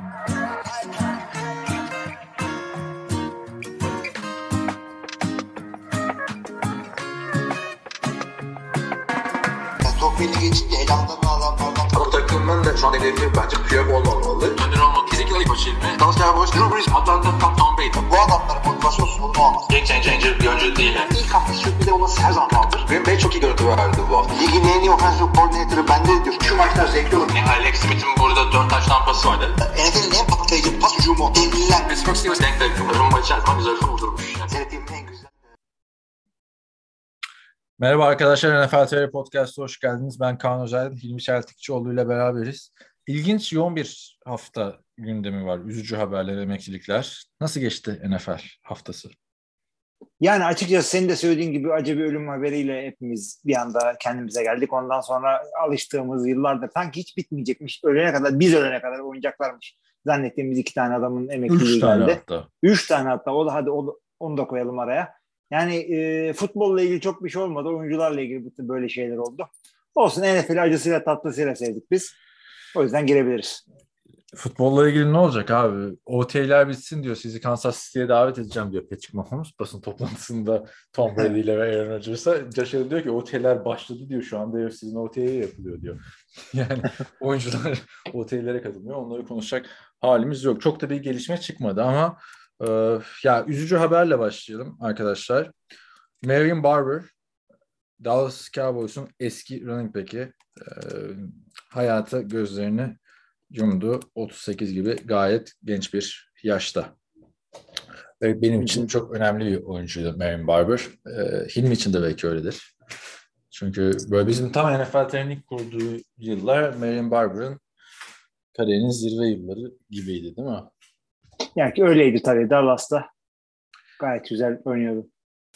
Çok belli geçti, helaldan alanlardan. Ama takımın da şu an hedefi bence QB olmamalı. Önder olmak, Ezekiel Elliott elime. Dallas Cowboys, Drew Brees, Atlanta, Tom Brady. Bu adamların motivasyon sorunu olmaz. Game changer bir oyuncu değil. İlk hafta sürprizler olması her zaman vardır. Benim çok iyi görüntü verdi bu hafta. Ligin en iyi offensive koordinatörü bende diyor. Şu maçlar zevkli olur. Alex Smith'in burada 4 taş tampası vardı. NFL'in en patlayıcı pas ucumu. Devliler. Pittsburgh Steelers denk takımı. Rumba içerisinde güzel kurdurmuş. Seyrettiğimin en güzel. Merhaba arkadaşlar, NFL TV Podcast'a hoş geldiniz. Ben Kaan Özel, Hilmi Çeltikçioğlu ile beraberiz. İlginç, yoğun bir hafta gündemi var. Üzücü haberler, emeklilikler. Nasıl geçti NFL haftası? Yani açıkçası senin de söylediğin gibi acı bir ölüm haberiyle hepimiz bir anda kendimize geldik. Ondan sonra alıştığımız yıllardır sanki hiç bitmeyecekmiş. Biz ölene kadar oynayacaklarmış zannettiğimiz iki tane adamın emekliliği Üç tane hatta. Onu da koyalım araya. Yani futbolla ilgili çok bir şey olmadı. Oyuncularla ilgili böyle şeyler oldu. Olsun, NFL acısıyla tatlısıyla sevdik biz. O yüzden girebiliriz. Futbolla ilgili ne olacak abi? OTA'lar bitsin diyor. Sizi Kansas City'ye davet edeceğim diyor Patrick Mahomes. Basın toplantısında Tom Brady ile ve Aaron Rodgers'a. Josh Allen diyor ki OTA'lar başladı diyor. Şu anda sizin OTA'ya yapılıyor diyor. Yani oyuncular OTA'lara katılmıyor. Onları konuşacak halimiz yok. Çok da bir gelişme çıkmadı ama ya üzücü haberle başlayalım arkadaşlar. Marion Barber, Dallas Cowboys'un eski running back'i, hayata gözlerini yumdu. 38 gibi gayet genç bir yaşta. Benim için çok önemli bir oyuncuydu Marion Barber. Hilmi için de belki öyledir. Çünkü böyle bizim tam NFL teknik kurduğu yıllar Marion Barber'ın kariyerinin zirve yılları gibiydi, değil mi? Yani öyleydi tabii. Dallas'ta gayet güzel oynuyordu.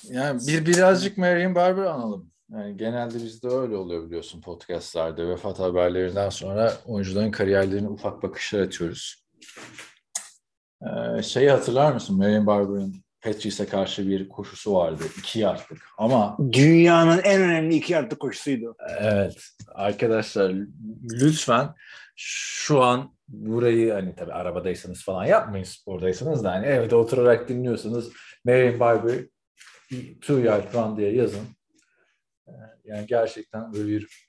Yani birazcık Marion Barber analım. Yani genelde bizde öyle oluyor biliyorsun podcastlarda. Vefat haberlerinden sonra oyuncuların kariyerlerine ufak bakışlar atıyoruz. Şeyi hatırlar mısın? Marion Barber'ın Patrice'e karşı bir koşusu vardı. 2 yardlık. Ama dünyanın en önemli 2 yardlık koşusuydu. Evet. Arkadaşlar lütfen şu an burayı hani tabii arabadaysanız falan yapmayın, spordaysanız da hani evde oturarak dinliyorsanız Marion Barber 2 yard run diye yazın. Yani gerçekten böyle bir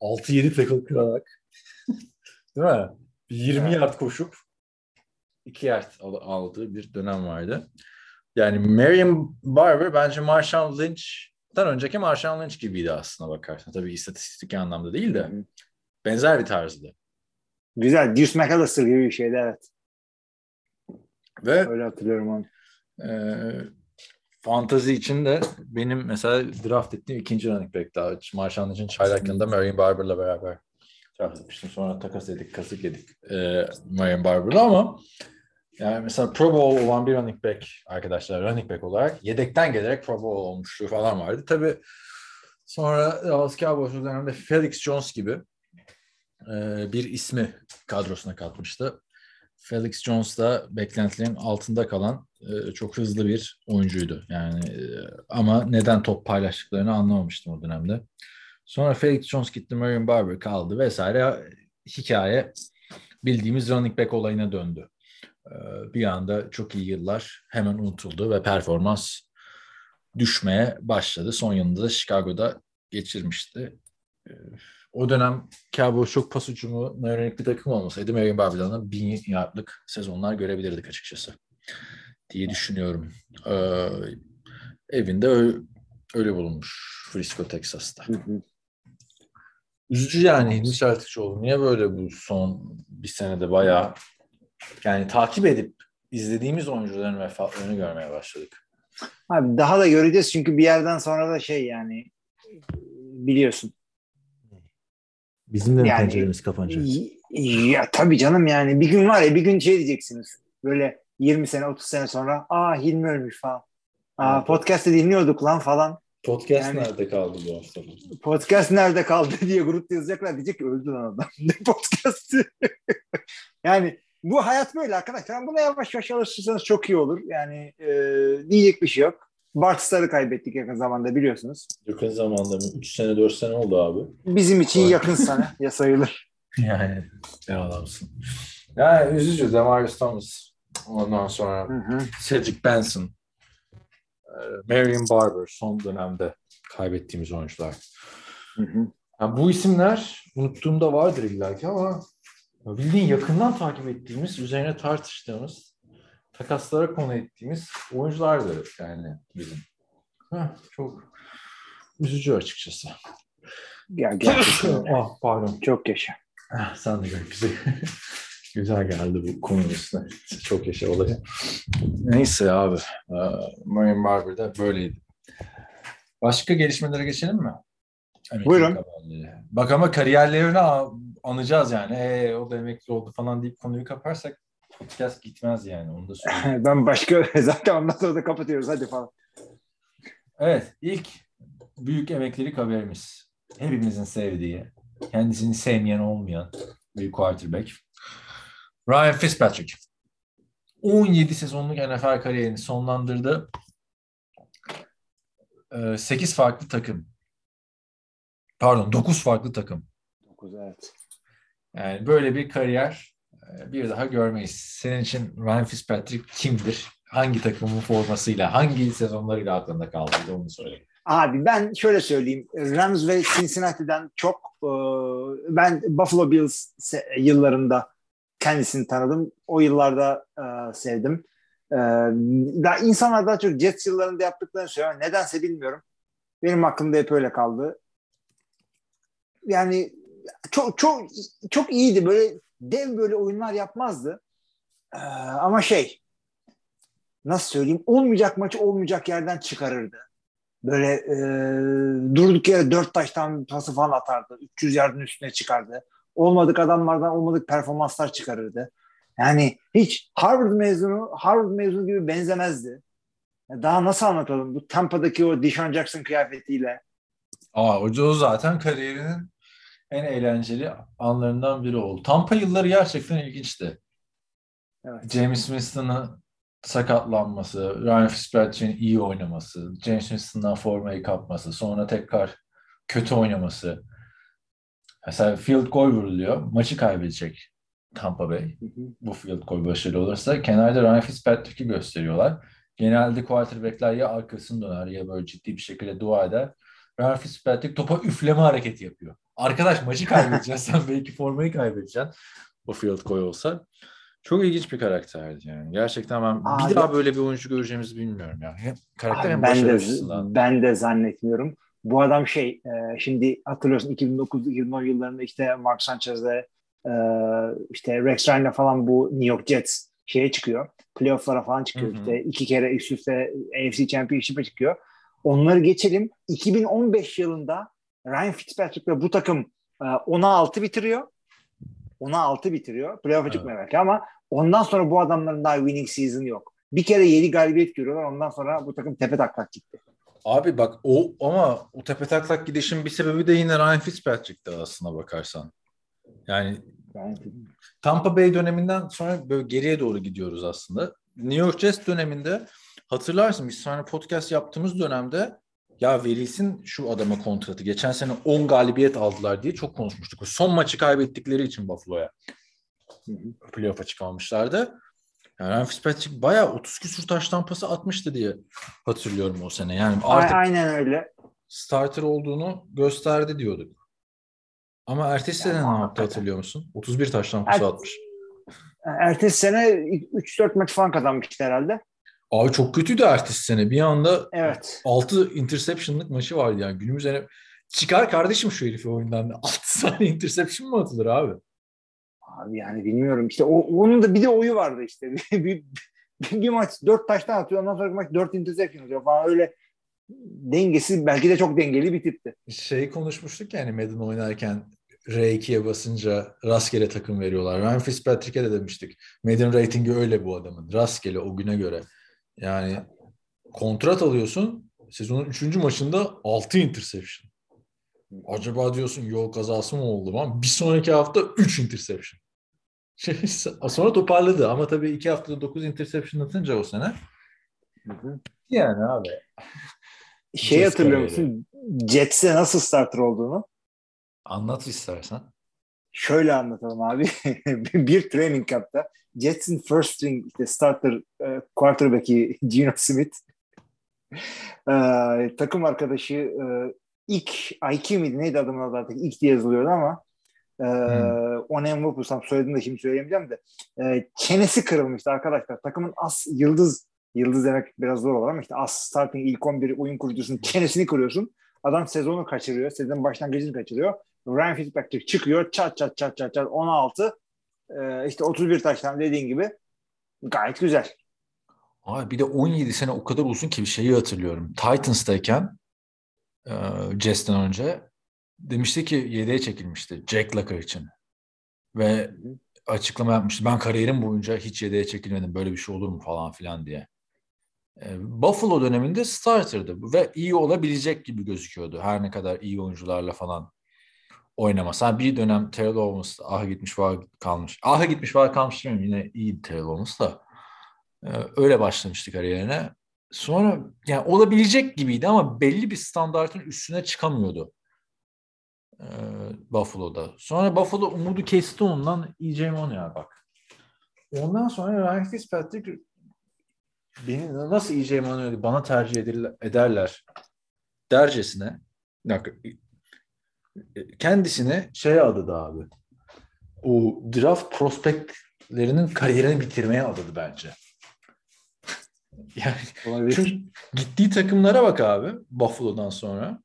6-7 tackle kırarak değil mi? 20 yard koşup 2 yard aldığı bir dönem vardı. Yani Marion Barber bence Marshawn Lynch'tan önceki Marshawn Lynch gibiydi aslında bakarsan. Tabii istatistik anlamda değil de benzer bir tarzda. Güzel. James McCown gibi bir şeydi, evet. Ve öyle hatırlıyorum onu. Fantazi için de benim mesela draft ettiğim 2. running back daha. Marshawn için çaylak yanında Marion Barber'la beraber draft etmiştim. Sonra takas edik, kasık edik Marion Barber'la ama yani mesela Pro Bowl olan bir running back arkadaşlar, running back olarak yedekten gelerek Pro Bowl olmuşluğu falan vardı. Tabii sonra Dallas Cowboys'un döneminde Felix Jones gibi bir ismi kadrosuna katmıştı. Felix Jones da beklentilerin altında kalan çok hızlı bir oyuncuydu. Yani ama neden top paylaştıklarını anlamamıştım o dönemde. Sonra Felix Jones gitti, Marion Barber kaldı vesaire. Hikaye bildiğimiz running back olayına döndü. Bir anda çok iyi yıllar hemen unutuldu ve performans düşmeye başladı. Son yılında da Chicago'da geçirmişti. O dönem Cowboys çok pas ucumuna yönelik bir takım olmasaydı Marion Barber'dan 1000 yardlık sezonlar görebilirdik açıkçası diye düşünüyorum. Evinde öyle bulunmuş Frisco, Texas'ta. Üzücü yani Hilmi Çeltikçioğlu. Niye böyle bu son bir senede bayağı yani takip edip izlediğimiz oyuncuların vefatlarını görmeye başladık. Abi daha da göreceğiz çünkü bir yerden sonra da şey yani biliyorsun. Bizim de yani, penceremiz kapanacak. Ya tabii canım yani bir gün var ya, bir gün şey diyeceksiniz. Böyle 20 sene 30 sene sonra Hilmi ölmüş falan. Evet. Podcast'te dinliyorduk lan falan. Podcast yani, nerede kaldı bu hafta? Podcast nerede kaldı diye grupta yazacaklar. Diyecek ki öldü lan adam. Ne podcast'ı? Yani bu hayat böyle arkadaşlar. Buna yavaş yavaş alışırsanız çok iyi olur. Yani diyecek bir şey yok. Bart Star'ı kaybettik yakın zamanda biliyorsunuz. Yakın zamanda mı? 3 sene 4 sene oldu abi. Bizim için yakın sene ya sayılır. Yani ne adamsın. Yani üzücü. Demarius Thomas. Ondan sonra Cedric Benson. Marion Barber. Son dönemde kaybettiğimiz oyuncular. Yani bu isimler unuttuğumda vardır illaki ama bildiğin yakından takip ettiğimiz, üzerine tartıştığımız, takaslara konu ettiğimiz oyunculardır yani bizim. Çok üzücü açıkçası. Ya gerçekten. Pardon. Çok yaşa. Sen de güzel. Güzel geldi bu konu üstüne. Çok yaşa olayı. Neyse abi. Marion Barber'da böyleydi. Başka gelişmelere geçelim mi? Emekli buyurun. Kapandı. Bak ama kariyerlerini anacağız yani. O da emekli oldu falan deyip konuyu kaparsak podcast gitmez yani. Onu da söyleyeyim. Ben başka zaten ondan sonra da kapatıyoruz hadi falan. Evet. ilk büyük emeklilik haberimiz. Hepimizin sevdiği, kendisini sevmeyen olmayan bir quarterback. Ryan Fitzpatrick. 17 sezonluk NFL kariyerini sonlandırdı. 8 farklı takım. Pardon 9 farklı takım. 9 evet. Yani böyle bir kariyer bir daha görmeyiz. Senin için Ryan Fitzpatrick kimdir? Hangi takımın formasıyla, hangi sezonlarıyla aklında kaldı? Onu söyle. Abi ben şöyle söyleyeyim. Rams ve Cincinnati'den çok ben Buffalo Bills yıllarında kendisini tanıdım. O yıllarda sevdim. Daha insanlar daha çok Jets yıllarında yaptıklarını söylüyor. Nedense bilmiyorum. Benim aklımda hep öyle kaldı. Yani çok iyiydi. Böyle dev böyle oyunlar yapmazdı. Ama nasıl söyleyeyim? Olmayacak maçı olmayacak yerden çıkarırdı. Böyle durduk yere 4 taştan pası falan atardı. 300 yardın üstüne çıkardı. Olmadık adamlardan olmadık performanslar çıkarırdı. Yani hiç Harvard mezunu gibi benzemezdi. Daha nasıl anlatalım? Bu Tampa'daki o Deshaun Jackson kıyafetiyle. O zaten kariyerinin en eğlenceli anlarından biri oldu. Tampa yılları gerçekten ilginçti. Evet. James Winston'ın sakatlanması, Ryan Fitzpatrick'in iyi oynaması, James Winston'dan formayı kapması, sonra tekrar kötü oynaması. Mesela field goal vuruluyor, maçı kaybedecek Tampa Bay. Bu field goal başarılı olursa kenarda Ryan Fitzpatrick'i gösteriyorlar. Genelde quarterback'ler ya arkasını döner ya böyle ciddi bir şekilde dua eder. Ryan Fitzpatrick topa üfleme hareketi yapıyor. Arkadaş maçı kaybedeceksin. Sen belki formayı kaybedeceksin. O field goal olsa. Çok ilginç bir karakterdi yani. Gerçekten ben bir daha böyle bir oyuncu göreceğimizi bilmiyorum yani. Karakterin başarısından. Ben de zannetmiyorum. Bu adam şimdi hatırlıyorsun 2009-2010 yıllarında işte Mark Sanchez'le işte Rex Ryan'la falan bu New York Jets çıkıyor. Playoff'lara falan çıkıyor. Hı hı. İşte 2 kere üst üste AFC Championship'e çıkıyor. Onları geçelim. 2015 yılında Ryan Fitzpatrick'le bu takım 10-6 bitiriyor. 10-6 bitiriyor. Playoff'a çıkmıyor belki ama ondan sonra bu adamların daha winning season yok. Bir kere 7 galibiyet görüyorlar. Ondan sonra bu takım tepe taklak gitti. Abi bak o tepe taklak gidişin bir sebebi de yine Ryan Fitzpatrick'ti aslına bakarsan. Yani Tampa Bay döneminden sonra böyle geriye doğru gidiyoruz aslında. New York Jets döneminde hatırlarsın biz sonra podcast yaptığımız dönemde ya verilsin şu adama kontratı. Geçen sene 10 galibiyet aldılar diye çok konuşmuştuk. Son maçı kaybettikleri için Buffalo'ya playoff'a çıkamamışlardı. Yani Ryan Fitzpatrick bayağı 30 küsur taştan pası atmıştı diye hatırlıyorum o sene. Yani artık aynen öyle. Starter olduğunu gösterdi diyorduk. Ama ertesi sene ne yaptı hatırlıyor musun? 31 taştan pası atmış. Ertesi sene 3-4 maç falan kazanmıştı herhalde. Abi çok kötüydü ertesi sene. Bir anda 6 interception'lık maçı vardı yani. Günümüz en... Çıkar kardeşim şu herifi oyundan. 6 saniye interception mı atılır abi? Abi yani bilmiyorum. İşte onun da bir de oyu vardı işte. bir maç 4 taştan atıyor. Ondan sonraki maç 4 interception atıyor falan. Öyle dengesiz. Belki de çok dengeli bir tipti. Konuşmuştuk yani Madden oynarken R2'ye basınca rastgele takım veriyorlar. Ryan Fitzpatrick'e de demiştik. Madden ratingi öyle bu adamın. Rastgele o güne göre. Yani kontrat alıyorsun sezonun 3. maçında 6 interception. Acaba diyorsun yol kazası mı oldu lan? Bir sonraki hafta 3 interception. Sonra toparladı ama tabii 2 haftada 9 interception atınca o sene. Yani abi. Hatırlıyor musun? Jets'e nasıl starter olduğunu? Anlat istersen. şöyle anlatalım abi. Bir training camp'ta Jets'in first string işte starter quarterback'i Geno Smith takım arkadaşı IQ miydi? Neydi adamın adı artık? İlk diye yazılıyordu ama Onem Lopus'tan söylediğini de şimdi söyleyemeyeceğim de çenesi kırılmıştı arkadaşlar. Takımın yıldız demek biraz zor olur ama işte starting ilk 11 oyun kurucusunun çenesini kırıyorsun. Adam sezonu kaçırıyor. Sezonun başlangıcını kaçırıyor. Ryan Fitzpatrick çıkıyor. Çat çat 16 işte 31 taştan dediğin gibi gayet güzel. Abi bir de 17 sene o kadar uzun ki bir şeyi hatırlıyorum. Titans'tayken Jets'ten önce demişti ki yedeğe çekilmişti Jack Locker için. Ve açıklama yapmıştı. Ben kariyerim boyunca hiç yedeğe çekilmedim. Böyle bir şey olur mu falan filan diye. Buffalo döneminde starter'dı. Ve iyi olabilecek gibi gözüküyordu. Her ne kadar iyi oyuncularla falan oynamasa. Yani bir dönem Terrell Owens aha gitmiş var kalmış demiyorum. Yine iyiydi Terrell Owens da. Öyle başlamıştı kariyerine. Sonra yani olabilecek gibiydi ama belli bir standartın üstüne çıkamıyordu Buffalo'da. Sonra Buffalo umudu kesti ondan. E.J. Moneyer bak. Ondan sonra Ryan Fitzpatrick beni nasıl E.J. Moneyer'i bana tercih ederler dercesine kendisini adadı abi. O draft prospektlerinin kariyerini bitirmeye adadı bence. Yani çünkü gittiği takımlara bak abi Buffalo'dan sonra.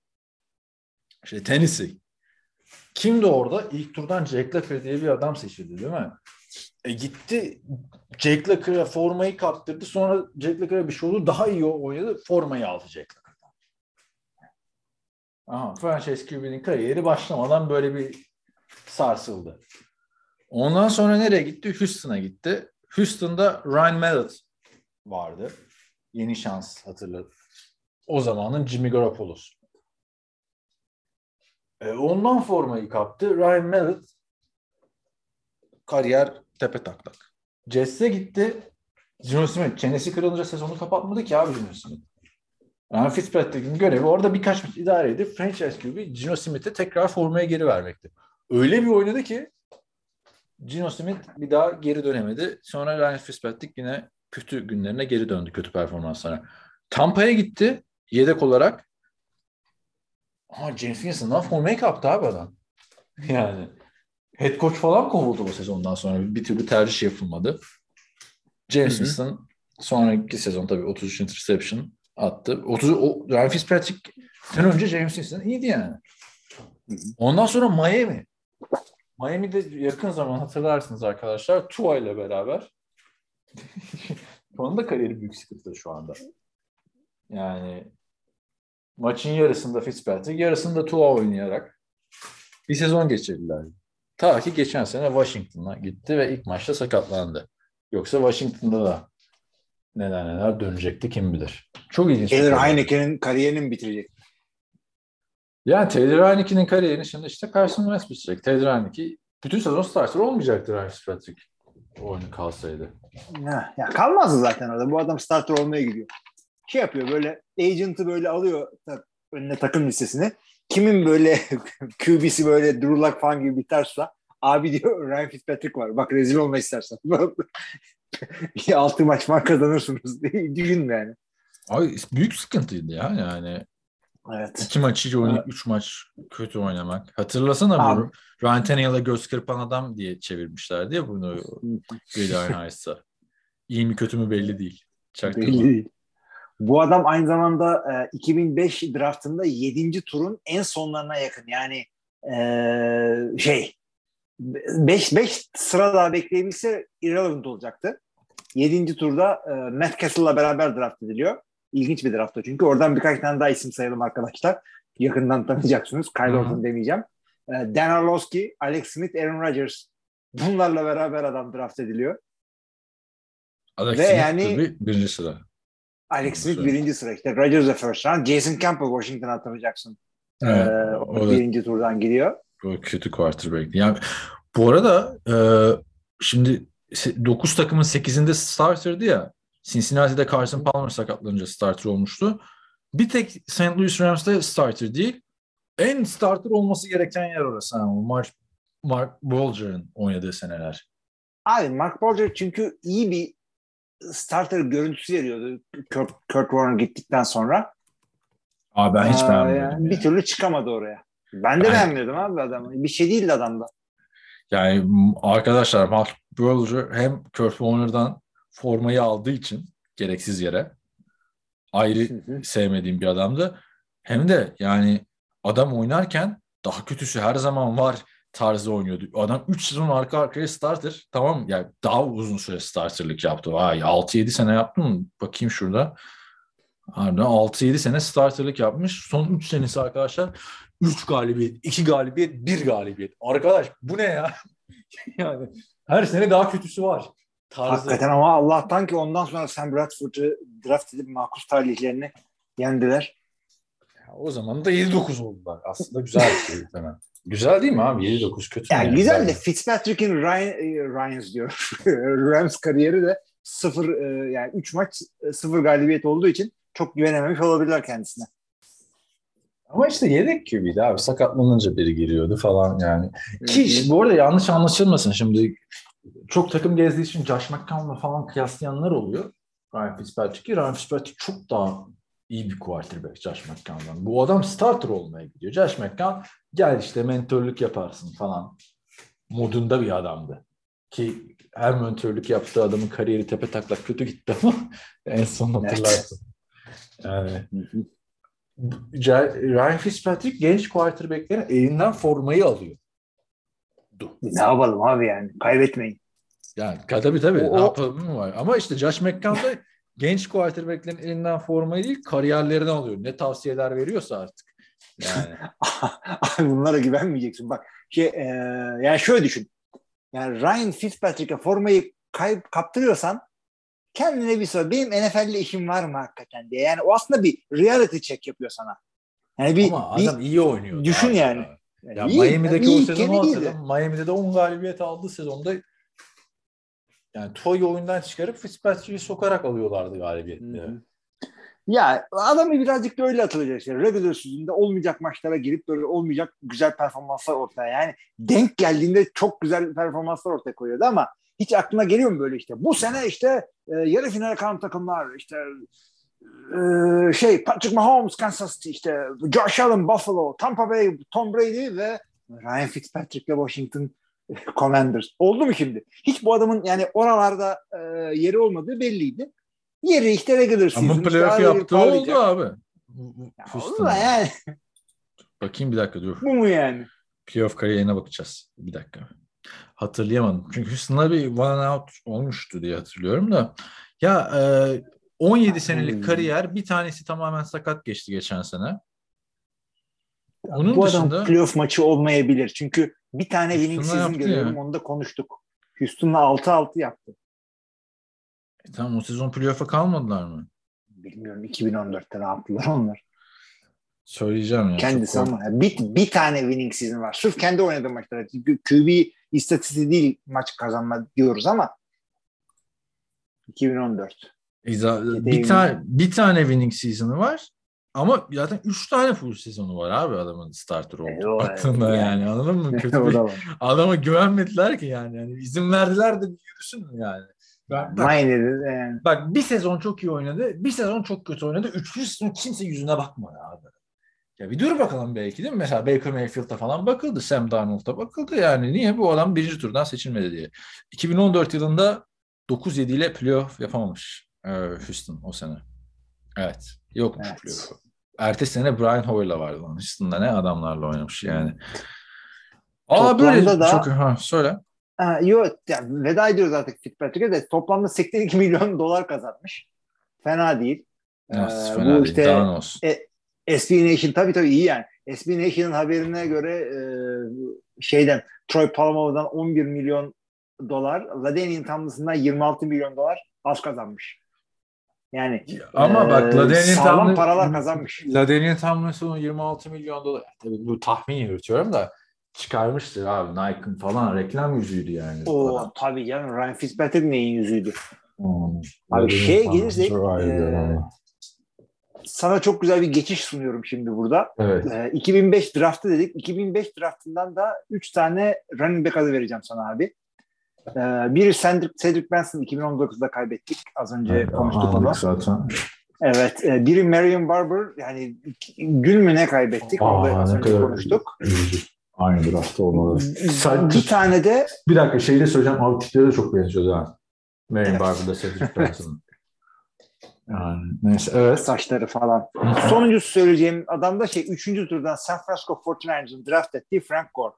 İşte Tennessee. Kimdi orada? İlk turdan Jack Locker diye bir adam seçildi değil mi? Gitti Jack Locker'a formayı kaptırdı. Sonra Jack Locker'a bir şey oldu. Daha iyi oynadı. Formayı aldı Jack Locker'dan. Aha, Franchise QB'nin kariyeri başlamadan böyle bir sarsıldı. Ondan sonra nereye gitti? Houston'a gitti. Houston'da Ryan Mallett vardı. Yeni şans hatırladım. O zamanın Jimmy Garoppolo'su. Ondan formayı kaptı. Ryan Mallett kariyer tepe taklak. Jets'e gitti. Geno Smith çenesi kırılınca sezonu kapatmadı ki abi Geno Smith. Yani Fitzpatrick'in görevi orada birkaç maç idare edip franchise QB Geno Smith'e tekrar formaya geri vermekti. Öyle bir oynadı ki Geno Smith bir daha geri dönemedi. Sonra Ryan Fitzpatrick yine kötü günlerine geri döndü, kötü performanslara. Tampa'ya gitti yedek olarak. Ama James Winston'dan formayı kaptı abi adam. Yani head coach falan kovuldu o sezondan sonra. Bir türlü tercih yapılmadı. James Winston sonraki sezon tabii 33 interception attı. Ryan Fitzpatrick'ten önce James Winston iyiydi yani. Ondan sonra Miami. Miami'de yakın zaman hatırlarsınız arkadaşlar. Tua ile beraber. Onun da kariyeri büyük sıkıntı şu anda. Yani maçın yarısında Fitzpatrick, yarısında Tua oynayarak bir sezon geçirdiler. Ta ki geçen sene Washington'a gitti ve ilk maçta sakatlandı. Yoksa Washington'da da neler dönecekti kim bilir. Çok ilginç. Taylor Heineken'in kariyerini mi bitirecek? Yani Taylor Heineken'in kariyerini şimdi işte Carson Wentz bitirecek. Taylor Heineken bütün sezon starter olmayacaktır Fitzpatrick oyunu kalsaydı. Ya kalmazdı zaten orada. Bu adam starter olmaya gidiyor. Şey yapıyor böyle agent'ı böyle alıyor önüne takım listesini. Kimin böyle QB'si böyle Drew Luck falan gibi biterse abi diyor Ryan Fitzpatrick var. Bak rezil olma istersen. 6 maç falan kazanırsınız diye düşünme yani. Abi büyük sıkıntıydı ya yani. Evet. 2 maç iyi oynayıp 3 maç kötü oynamak. Hatırlasana bunu. Ryan Tannehill'e göz kırpan adam diye çevirmişlerdi ya bunu. Gridiron Heights'a. İyi mi kötü mü belli değil. Çaktırma. Belli değil. Bu adam aynı zamanda 2005 draftında 7. turun en sonlarına yakın. Yani 5 sıra daha bekleyebilse irrelevant olacaktı. 7. turda Matt Castle'la beraber draft ediliyor. İlginç bir draft o çünkü. Oradan birkaç tane daha isim sayalım arkadaşlar. Yakından tanıyacaksınız. Kyle Orton demeyeceğim. Dan Orlovsky, Alex Smith, Aaron Rodgers. Bunlarla beraber adam draft ediliyor. Alex Smith yani, birinci sıra. Alex Smith birinci sıra işte. Rodgers'a first round. Jason Campbell Washington'a hatırlayacaksın. Evet, o birinci turdan gidiyor. O kötü quarterback. Yani, bu arada şimdi 9 takımın 8'inde starter'dı ya. Cincinnati'de Carson Palmer sakatlanınca starter olmuştu. Bir tek St. Louis Rams'da starter değil. En starter olması gereken yer orası. Yani Mark Bolger'ın oynadığı seneler. Abi Mark Bolger çünkü iyi bir starter görüntüsü veriyordu Kurt Warner gittikten sonra. Abi ben hiç beğenmedim. Yani. Bir türlü çıkamadı oraya. Ben de beğenmedim abi adamı. Bir şey değildi adamda. Yani arkadaşlar Mark Bolger hem Kurt Warner'dan formayı aldığı için gereksiz yere ayrı sevmediğim bir adamdı. Hem de yani adam oynarken daha kötüsü her zaman var tarzı oynuyordu. Adam 3 sezon arka arkaya starter. Tamam yani daha uzun süre starterlık yaptı. Vay 6-7 sene yaptı mı? Bakayım şurada. Harbiden 6-7 sene starterlık yapmış. Son 3 senesi arkadaşlar 3 galibiyet, 2 galibiyet, 1 galibiyet. Arkadaş bu ne ya? Yani her sene daha kötüsü var. Tarzı. Hakikaten ama Allah'tan ki ondan sonra Sam Bradford'u draft edip makus talihlerini yendiler. Ya, o zaman da 7-9 oldular. Aslında güzel bir şey. Güzel değil mi abi? 7-9 kötü. Yani güzel de Fitzpatrick'in Ryan's diyor. Rams kariyeri de 0 yani 3 maç 0 galibiyet olduğu için çok güvenememiş olabilirler kendisine. Ama işte yedek QB'ydi abi. Sakatlanınca biri giriyordu falan yani. Ki bu arada yanlış anlaşılmasın şimdi. Çok takım gezdiği için Josh McCown'la falan kıyaslayanlar oluyor. Ryan Fitzpatrick'i. Ryan Fitzpatrick çok daha iyi bir quarterback Josh McCown'dan. Bu adam starter olmaya gidiyor. Josh McCown gel işte mentörlük yaparsın falan modunda bir adamdı. Ki her mentörlük yaptığı adamın kariyeri tepe taklak kötü gitti ama en son hatırlarsın. Yani Ryan Fitzpatrick genç quarterback'lerin elinden formayı alıyor. Ne yapalım abi yani? Kaybetmeyin. Yani tabii. Ne yapalım var? Ama işte Josh McCown'da genç quarterback'lerin elinden formayı değil kariyerlerini alıyor. Ne tavsiyeler veriyorsa artık. Yani. Abi bunlara güvenmeyeceksin. Bak yani şöyle düşün. Yani Ryan Fitzpatrick'e formayı kaptırıyorsan kendine bir sor. Benim NFL'le işim var mı hakikaten diye. Yani o aslında bir reality check yapıyor sana. Yani ama adam iyi oynuyor. Düşün abi. Yani. Ya iyi, Miami'deki o sezonu hatırladım. Miami'de de 10 galibiyet aldığı sezonda yani Tua'yı oyundan çıkarıp Fitzpatrick'i sokarak alıyorlardı galibiyetleri. Hmm. Ya adamı birazcık da öyle atılacak şey. Regular season'da olmayacak maçlara girip böyle olmayacak güzel performanslar ortaya. Yani denk geldiğinde çok güzel performanslar ortaya koyuyordu ama hiç aklına geliyor mu böyle işte? Bu sene işte yarı finale kalan takımlar işte Patrick Mahomes Kansas City, işte Josh Allen Buffalo, Tampa Bay, Tom Brady ve Ryan Fitzpatrick'le Washington Commanders. Oldu mu şimdi? Hiç bu adamın yani oralarda yeri olmadığı belliydi. Yeri işte regular season. Ama playoff yaptığı oldu abi. Ya oldu da yani. Bakayım bir dakika dur. Bu mu yani? Playoff kariyerine bakacağız. Bir dakika. Hatırlayamadım. Çünkü Houston'da bir one out olmuştu diye hatırlıyorum da. Ya 17 senelik kariyer bir tanesi tamamen sakat geçti geçen sene. Onun bu dışında, adam playoff maçı olmayabilir. Çünkü bir tane winning season görüyorum. Ya. Onu da konuştuk. Houston'la 6-6 yaptı. Tamam o sezon playoff'a kalmadılar mı? Bilmiyorum. 2014'te ne yaptılar onlar? Söyleyeceğim ya. Kendisi ama. Bir tane winning season var. Sırf kendi oynadığı maçlara. QB istatistiği değil maç kazanma diyoruz ama 2014. Bir tane winning season'ı var ama zaten 3 tane full sezonu var abi adamın starter oldu. Aklında yani anladın mı? Kötü adama güvenmediler ki yani izin verdiler de bir yürüsün mü yani? Bak bir sezon çok iyi oynadı, bir sezon çok kötü oynadı. Üçüncü sezon kimse yüzüne bakmadı abi. Ya bir dur bakalım belki değil mi? Mesela Baker Mayfield'a falan bakıldı, Sam Darnold'a bakıldı yani. Niye bu adam birinci turdan seçilmedi diye. 2014 yılında 9-7 ile playoff yapamamış. Houston o sene. Evet. Yokmuş playoff'u. Ertesi sene Brian Hoyle'la vardı. Houston'da ne adamlarla oynamış yani. Toplamda böyle çok... söyle. Yok. Yani veda ediyoruz artık Fitzpatrick'e de. Toplamda $82 milyon kazanmış. Fena değil. Fena değil. İşte, daha ne olsun. SB Nation tabii iyi yani. SB Nation'ın haberine göre Troy Palomalo'dan $11 milyon, Ladanian Tomlinson'dan $26 milyon az kazanmış. Yani ama bak sağlam paralar kazanmış. Ladanian Tomlinson'un $26 milyon. Tabii bu tahmin yürütüyorum da çıkarmıştır abi Nike'ın falan reklam yüzüydü yani. O tabii yani Ryan Fitzpatrick neyin yüzüydü? Abi gelirse sana çok güzel bir geçiş sunuyorum şimdi burada. Evet. 2005 draftı dedik. 2005 draftından da 3 tane running back adı vereceğim sana abi. Biri Cedric Benson, 2019'da kaybettik. Az önce konuştuk onu. Zaten. Evet. Biri Marion Barber, yani gün mü ne kaybettik? Az önce konuştuk. Aynı draftı olmalı. Bir tane de... Bir dakika şeyi de söyleyeceğim. Abi tipleri de çok benziyordu ha. Marion Barber'da Cedric Benson'ın. Yani, neyse, evet. Saçları falan. Sonuncusu söyleyeceğim adam da üçüncü turdan San Francisco 49ers'ın draft ettiği Frank Gore.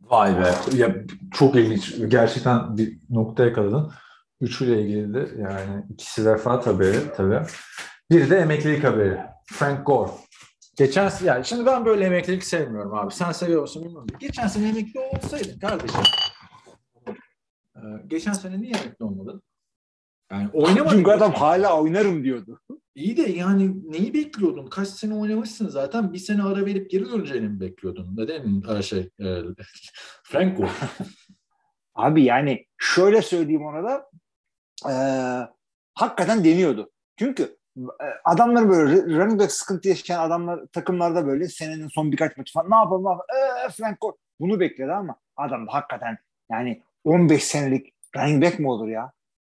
Vay be. Ya, çok ilginç. Gerçekten bir noktaya kadın. Üçüyle ilgili de yani ikisi vefat haberi tabii. Bir de emeklilik haberi. Frank Gore. Geçen yani şimdi ben böyle emeklilik sevmiyorum abi. Sen seviyorsun bilmiyorum. Geçen sene emekli olsaydı kardeşim. Geçen sene niye emekli olmadın? Yani oynamadı. Çünkü adam hala oynarım diyordu. İyi de yani neyi bekliyordun? Kaç sene oynamışsın zaten. Bir sene ara verip geri döneceğini mi bekliyordun? Neden Franco? Abi yani şöyle söyleyeyim ona da hakikaten deniyordu. Çünkü adamlar böyle running back sıkıntı yaşayan adamlar takımlarda böyle senenin son birkaç maçı falan ne yapalım Franco bunu bekledi ama adam hakikaten yani 15 senelik running back mi olur ya?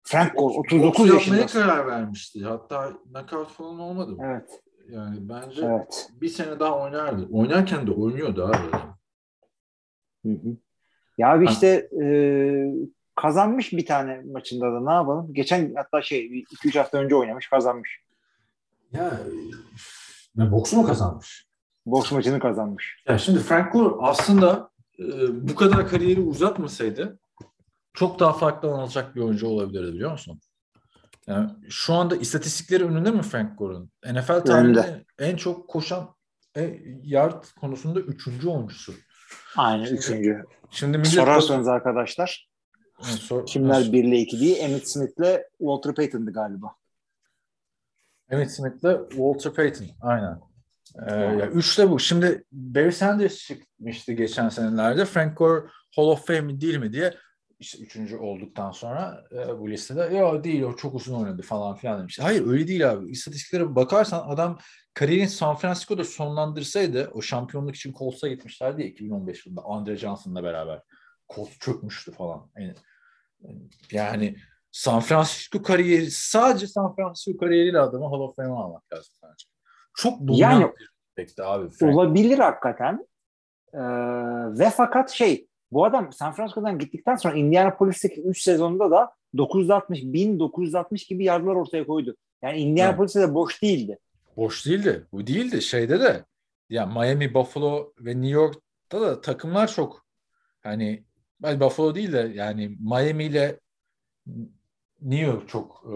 Frank Gore 39 yaşında karar vermişti. Hatta knockout falan olmadı mı? Evet. Yani bence bir sene daha oynardı. Oynarken de oynuyordu abi. Hı. Ya abi işte kazanmış bir tane maçında da ne yapalım? Geçen hatta 2-3 hafta önce oynamış, kazanmış. Ya boksu mu kazanmış? Boks maçını kazanmış. Ya şimdi Frank Gore aslında bu kadar kariyeri uzatmasaydı çok daha farklı anılacak bir oyuncu olabilirdi biliyor musun? Yani şu anda istatistikleri önünde mi Frank Gore'un? NFL tarihinde en çok koşan yard konusunda 3. oyuncusu. Aynen 3. Şimdi sorarsanız arkadaşlar kimler 1 ile 2 diye Emmitt Smith'le Walter Payton'dı galiba. Emmitt Smith'le Walter Payton aynen. 3 de bu. Şimdi Barry Sanders çıkmıştı geçen senelerde. Frank Gore Hall of Fame değil mi diye İşte 3. olduktan sonra bu listede ya değil o çok uzun oynadı falan filan demiş. Hayır öyle değil abi. İstatistiklere bakarsan adam kariyerini San Francisco'da sonlandırsaydı o şampiyonluk için Colts'a gitmişlerdi 2015 yılında Andre Johnson'la beraber. Colts çökmüştü falan. Yani San Francisco kariyeri sadece San Francisco kariyeriyle adamı Hall of Fame'e almak lazım bence. Çok dominant yani, bir pekti abi. Olabilir hakikaten. Ve fakat bu adam San Francisco'dan gittikten sonra Indianapolis'teki 3 sezonda da 960 gibi yardımlar ortaya koydu. Yani Indianapolis'te de boş değildi. Boş değildi. Bu değildi. Şeyde de yani Miami, Buffalo ve New York'ta da takımlar çok hani Buffalo değil de yani Miami ile New York çok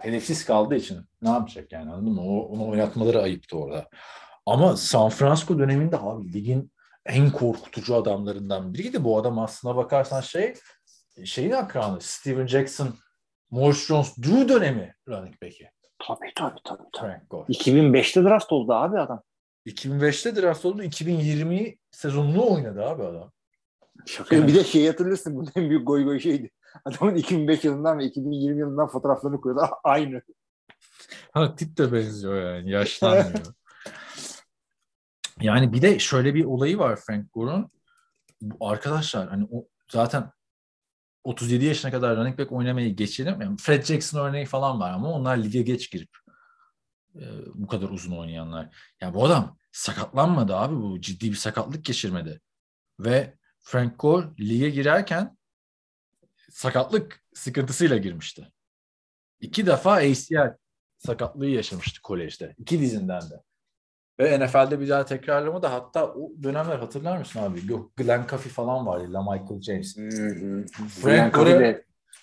hedefsiz kaldığı için ne yapacak yani anladın mı? Onu oynatmaları ayıptı orada. Ama San Francisco döneminde abi ligin en korkutucu adamlarından biriydi. Bu adam aslına bakarsan şeyin akranı. Steven Jackson, Maurice Jones-Drew dönemi running back'i. Tabii. 2005'te draft oldu abi adam. 2005'te draft oldu. 2020 sezonunu oynadı abi adam. Bir de hatırlıyorsun. Bunun en büyük goy goy şeydi. Adamın 2005 yılından ve 2020 yılından fotoğraflarını koyuyorlar. Aynı. Tip de benziyor yani. Yaşlanmıyor. Yani bir de şöyle bir olayı var Frank Gore'un. Arkadaşlar hani o zaten 37 yaşına kadar running back oynamayı geçelim. Yani Fred Jackson örneği falan var ama onlar lige geç girip bu kadar uzun oynayanlar. Yani bu adam sakatlanmadı abi. Bu ciddi bir sakatlık geçirmedi. Ve Frank Gore lige girerken sakatlık sıkıntısıyla girmişti. 2 defa ACL sakatlığı yaşamıştı kolejde. 2 dizinden de. Ve NFL'de bir daha tekrarlama da hatta o dönemler hatırlar mısın abi? Glenn Caffey falan vardı. Michael James.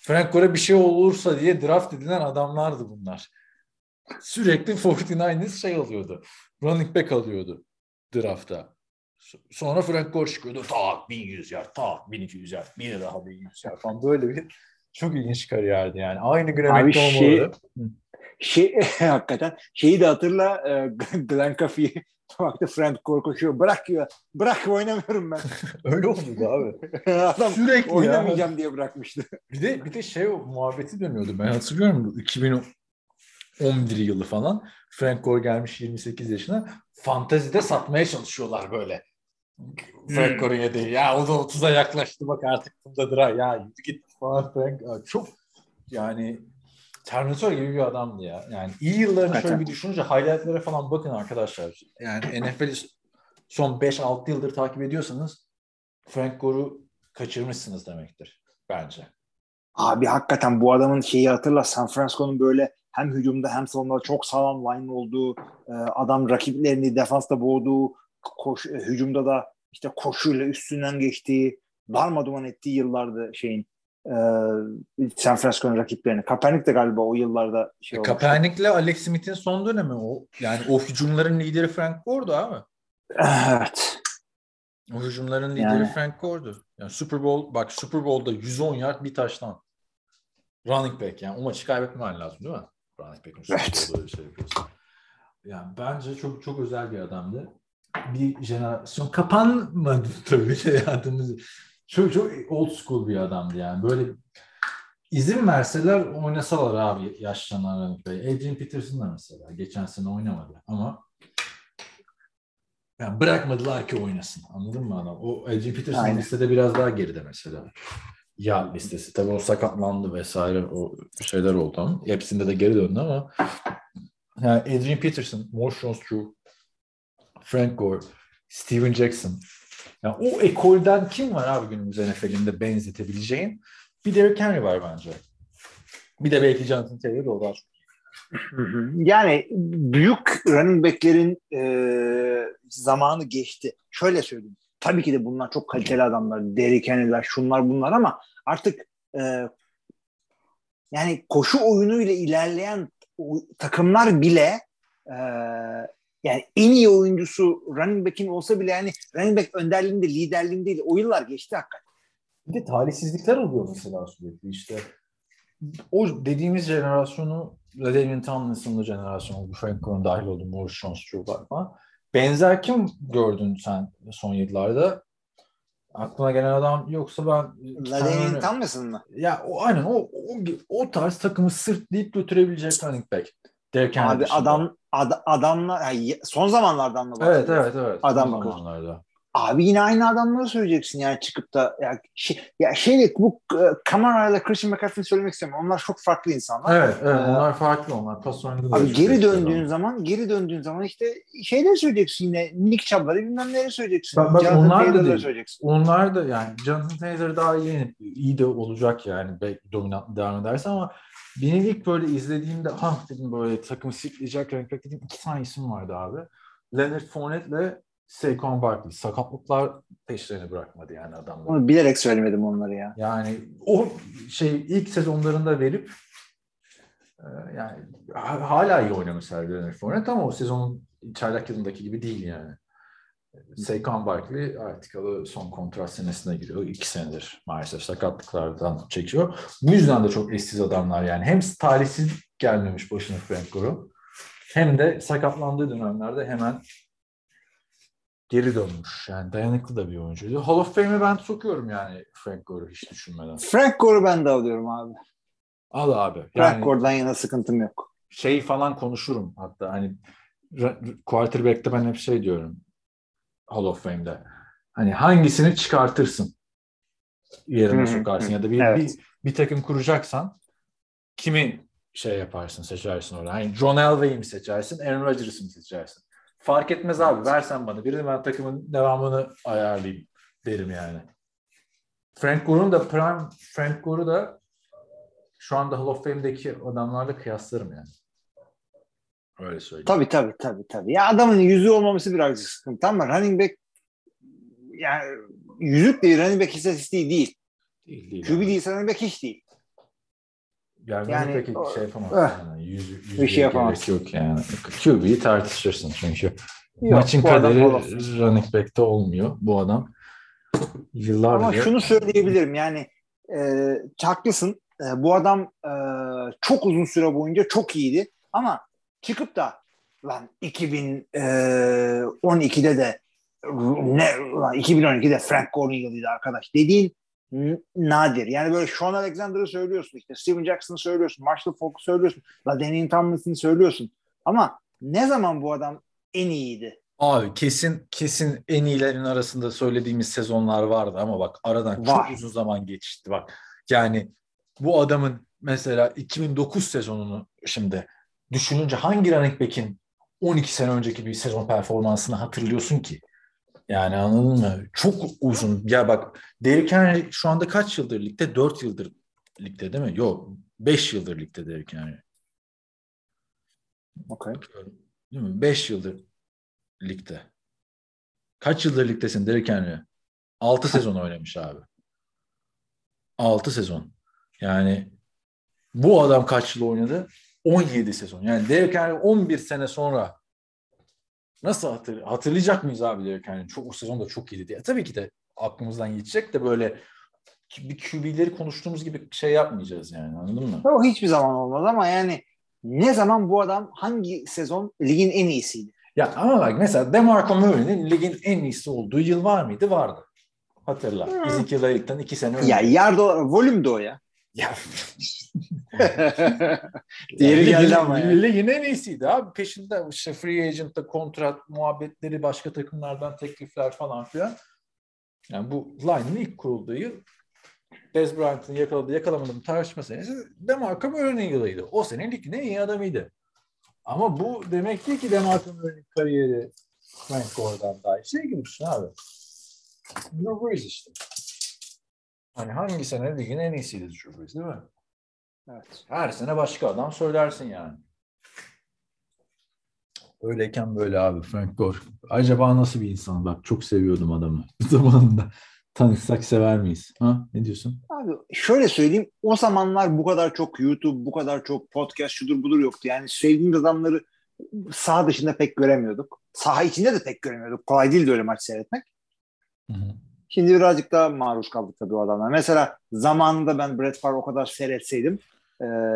Frank Gore bir şey olursa diye draft edilen adamlardı bunlar. Sürekli 49ers alıyordu. Running back alıyordu draftta. Sonra Frank Gore çıkıyordu. Tak 1100 yard, tak 1200 yard, bir daha 1100 yard falan böyle bir çok ilginç kariyerdi yani. Aynı Glenn Caffey oldu. Hakikaten şeyi de hatırla Glenn Caffey'i vakti Frank Gore koşuyor. Bırak oynamıyorum ben. Öyle oldu abi. Adam sürekli oynamayacağım diye bırakmıştı. Bir de muhabbeti dönüyordu. Ben hatırlıyorum 2000 11 yılı falan. Frank Gore gelmiş 28 yaşına. Fantezide satmaya çalışıyorlar böyle. Frank Gore'ye değil. Ya o da 30'a yaklaştı bak artık buradadır ha. Ya yürü git falan Frank. Çok yani Terminator gibi bir adamdı ya. Yani iyi yıllarını şöyle bir düşününce highlight'lere falan bakın arkadaşlar. Yani NFL'i son 5-6 yıldır takip ediyorsanız Frank Gore'u kaçırmışsınız demektir bence. Abi hakikaten bu adamın şeyi hatırla, San Francisco'nun böyle hem hücumda hem savunmada çok sağlam line olduğu, adam rakiplerini defansta boğduğu, hücumda da işte koşuyla üstünden geçtiği, darmaduman ettiği yıllardı şeyin San Francisco'nun rakiplerini. Kaepernick de galiba o yıllarda şey oldu. Kaepernick'le Alex Smith'in son dönemi o. Yani o hücumların lideri Frank Gore'du abi. Evet. O hücumların lideri yani. Frank Gore'du. Yani Super Bowl, bak Super Bowl'da 110 yard bir taştan. Running back yani o maçı kaybetmen lazım değil mi? Running back'in Super Bowl'da öyle şey yapıyorsun. Yani bence çok çok özel bir adamdı. Bir jenerasyon kapanmadı tabii hayatımız. Çok çok old school bir adamdı yani. Böyle izin verseler oynasalar abi yaşlanan running back. Adrian Peterson da mesela geçen sene oynamadı ama yani bırakmadılar ki oynasın. Anladın mı adam? O Adrian Peterson listede biraz daha geride mesela. Ya listesi. Tabii o sakatlandı vesaire o şeyler oldu ama hepsinde de geri döndü ama yani Adrian Peterson, Marshawn Lynch, Frank Gore, Steven Jackson. Yani o ekolden kim var abi günümüz NFL'inde benzetebileceğin? Bir Derrick Henry var bence. Bir de belki Jonathan Taylor o var. Yani büyük running back'lerin zamanı geçti. Şöyle söyleyeyim. Tabii ki de bunlar çok kaliteli adamlar. Derrick Henry'ler, şunlar bunlar ama artık yani koşu oyunuyla ilerleyen takımlar bile yani en iyi oyuncusu running back'in olsa bile yani running back önderliğinde, liderliğinde değil. O yıllar geçti hakikaten. Bir de talihsizlikler oluyor mesela sürekli işte. O dediğimiz jenerasyonu Ladainian Tomlinson'lu jenerasyonu, Frank Gore'un dahil olduğu Marshawn Lynch falan. Benzer kim gördün sen son yıllarda? Aklına gelen adam yoksa ben... Ladainian Tomlinson'lu. Ya o, aynen o tarz takımı sırtlayıp götürebilecek running back. Derken abi dışında. Adamlar yani son zamanlardan mı bahsediyorsun? Evet. Adam son zamanlarda. Abi yine aynı adamları söyleyeceksin yani çıkıp da ya bu kamerayla Christian McAfee'yi söylemek istemiyorum. Onlar çok farklı insanlar. Evet, onlar farklı onlar. Pas oynadığı. Abi geri döndüğün zaman işte şeyler söyleyeceksin yine Nick Chubb'ları bilmem neleri söyleyeceksin. Bak, onlar da söyleyeceksin. Onlar da yani Jonathan Taylor daha iyi de olacak yani belki dominant devam ederse ama benim ilk böyle izlediğimde dedim böyle takımı sikleyecek renk dedim iki tane isim vardı abi. Leonard Fournette'le Saquon Barkley. Sakatlıklar peşlerini bırakmadı yani adamlar. Onu bilerek söylemedim onları ya. Yani o ilk sezonlarında verip yani hala iyi oynamışlar Leonard Fournette ama o sezonun çaylak yılındaki gibi değil yani. Saquon Barkley artık son kontrat senesine giriyor. 2 senedir maalesef sakatlıklardan çekiyor. Bu yüzden de çok eşsiz adamlar yani. Hem talihsiz gelmemiş başına Frank Gore'u hem de sakatlandığı dönemlerde hemen geri dönmüş. Yani dayanıklı da bir oyuncuydu. Hall of Fame'i ben sokuyorum yani Frank Gore'u hiç düşünmeden. Frank Gore'u ben de alıyorum abi. Al abi. Yani Frank Gore'dan yana sıkıntım yok. Falan konuşurum hatta hani quarterback'te ben hep diyorum Hall of Fame'de. Hani hangisini çıkartırsın? Yerine sokarsın ya da bir takım kuracaksan kimi yaparsın, seçersin orada. Hani John Elway'i mi seçersin, Aaron Rodgers'ı mı seçersin? Fark etmez abi. Versen bana birini ben takımın devamını ayarlayayım derim yani. Frank Gore'u da şu anda Hall of Fame'deki adamlarla kıyaslarım yani. Öyle söyleyeyim. Tabii. Ya adamın yüzüğü olmaması birazcık sıkıntı ama running back yani yüzük değil, running back istatistiği değil. Değil. QB değilse running back hiç değil. Yani peki yapamazsın. Yani. Bir şey yapamazsın. Yok yani. QB'yi tartışırsın çünkü. Yok, maçın kaderi running back'te olmuyor bu adam. Yıllardır. Ama şunu söyleyebilirim yani haklısın. Bu adam çok uzun süre boyunca çok iyiydi ama çıkıp da lan 2012'de Frank Gore'un yılıydı arkadaş dediğin nadir. Yani böyle Sean Alexander'ı söylüyorsun, işte Steven Jackson'ı söylüyorsun, Marshall Falk'ı söylüyorsun, LaDainian Tomlinson'ı söylüyorsun. Ama ne zaman bu adam en iyiydi? Abi kesin en iyilerin arasında söylediğimiz sezonlar vardı ama bak aradan çok uzun zaman geçti bak. Yani bu adamın mesela 2009 sezonunu şimdi düşününce hangi running back'in 12 sene önceki bir sezon performansını hatırlıyorsun ki? Yani anladın mı? Çok uzun. Ya bak Derrick Henry şu anda kaç yıldır ligde? 4 yıldır ligde değil mi? Yok. 5 yıldır ligde Derrick Henry. Okay. Değil mi? 5 yıldır ligde. Kaç yıldır ligdesin Derrick Henry? 6 sezon oynamış abi. 6 sezon. Yani bu adam kaç yıl oynadı? 17 sezon. Yani Derrick Henry 11 sene sonra nasıl hatırlayacak mıyız abi Derrick Henry? Çok, o sezon da çok iyiydi diye. Tabii ki de aklımızdan geçecek de böyle bir QB'leri konuştuğumuz gibi şey yapmayacağız yani. Anladın mı? O hiçbir zaman olmaz ama yani ne zaman bu adam hangi sezon ligin en iyisiydi? Ya ama bak mesela DeMarco Murray'nin ligin en iyisi olduğu yıl var mıydı? Vardı. Hatırla. Ezekiel Elliott'tan 2 sene önce. Ya volüm de o ya. Ya. Diğeri geldi ama yani. Yine en iyisiydi abi. Peşinde işte free agent'ta kontrat muhabbetleri, başka takımlardan teklifler falan filan. Yani bu line'ın ilk kurulduğu yıl Dez Bryant'ın yakalamadığı tartışma senesi DeMarco Murray'nin yılıydı. O sene ligin en iyi adamıydı. Ama bu demek değil ki DeMarco Murray'nin kariyeri Frank Gore'dan daha iyi. Şey gibi düşün abi. Drew Brees işte. Hani hangi sene ligin en iyisiydi Drew Brees değil mi? Evet. Her sene başka adam söylersin yani. Öyleyken böyle abi Frank Gore. Acaba nasıl bir insan? Bak çok seviyordum adamı. Zamanında tanışsak sever miyiz? Ha? Ne diyorsun? Abi şöyle söyleyeyim. O zamanlar bu kadar çok YouTube, bu kadar çok podcast, şudur budur yoktu. Yani sevdiğimiz adamları saha dışında pek göremiyorduk. Saha içinde de pek göremiyorduk. Kolay değildi öyle maç seyretmek. Hı-hı. Şimdi birazcık daha maruz kaldık tabii o adamlar. Mesela zamanında ben Brett Favre o kadar seyretseydim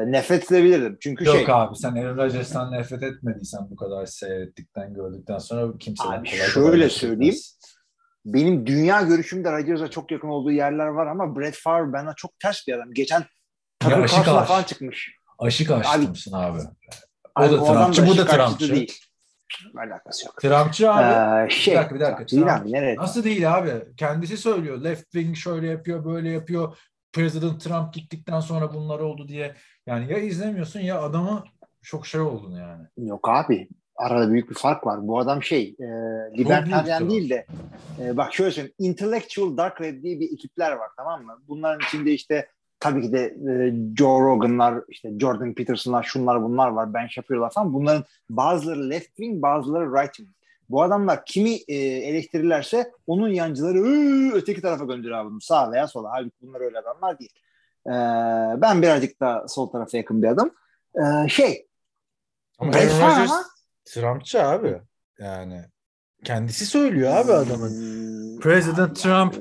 nefret edebilirdim. Çünkü Yok abi sen Aaron Rodgers'tan nefret etmediysen bu kadar seyrettikten gördükten sonra kimse... Abi şöyle söyleyeyim. Benim dünya görüşümde Rodgers'a çok yakın olduğu yerler var ama Brett Favre bana çok ters bir adam. Geçen takım karşısına falan çıkmış. Aşık aşıksın abi. O da Trumpçı, bu da Trumpçı. Değil. Alakası yok. Trumpçı abi. Bir dakika. Değil abi, nasıl değil abi? Kendisi söylüyor. Left wing şöyle yapıyor, böyle yapıyor. President Trump gittikten sonra bunlar oldu diye. Yani ya izlemiyorsun ya adamı çok şey oldun yani. Yok abi. Arada büyük bir fark var. Bu adam libertarian değil de bak şöyle söyleyeyim. Intellectual Dark Web diye bir ekipler var, tamam mı? Bunların içinde işte tabii ki de Joe Rogan'lar, işte Jordan Peterson'lar, şunlar bunlar var. Ben Shapiro'lar falan. Bunların bazıları left wing, bazıları right wing. Bu adamlar kimi eleştirirlerse onun yancıları öteki tarafa gönderiyor abi. Sağa veya sola. Halbuki bunlar öyle adamlar değil. Ben birazcık daha sol tarafa yakın bir adam. Trumpçı abi. Yani kendisi söylüyor abi adamın. President Trump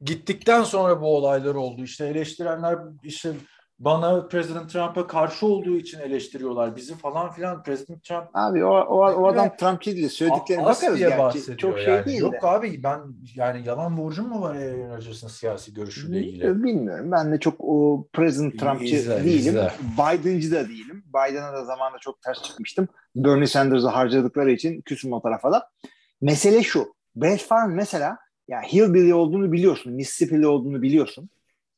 gittikten sonra bu olaylar oldu. İşte eleştirenler işte bana President Trump'a karşı olduğu için eleştiriyorlar bizi falan filan. President Trump abi o adam Trumpçı değil. Söylediklerine bakarız gerçi. Çok şey yani. Değil. Yok abi ben yani yalan borcum mu var Aaron Rodgers'ın siyasi görüşüyle ilgili? Bilmiyorum. Ben de çok o President Trumpçı değilim. Biden'cı da değilim. Biden'a da zamanında çok ters çıkmıştım. Bernie Sanders'ı harcadıkları için küsüm o tarafa da. Mesele şu. Brett Favre mesela ya Hillbilly olduğunu biliyorsun. Mississippi'li olduğunu biliyorsun.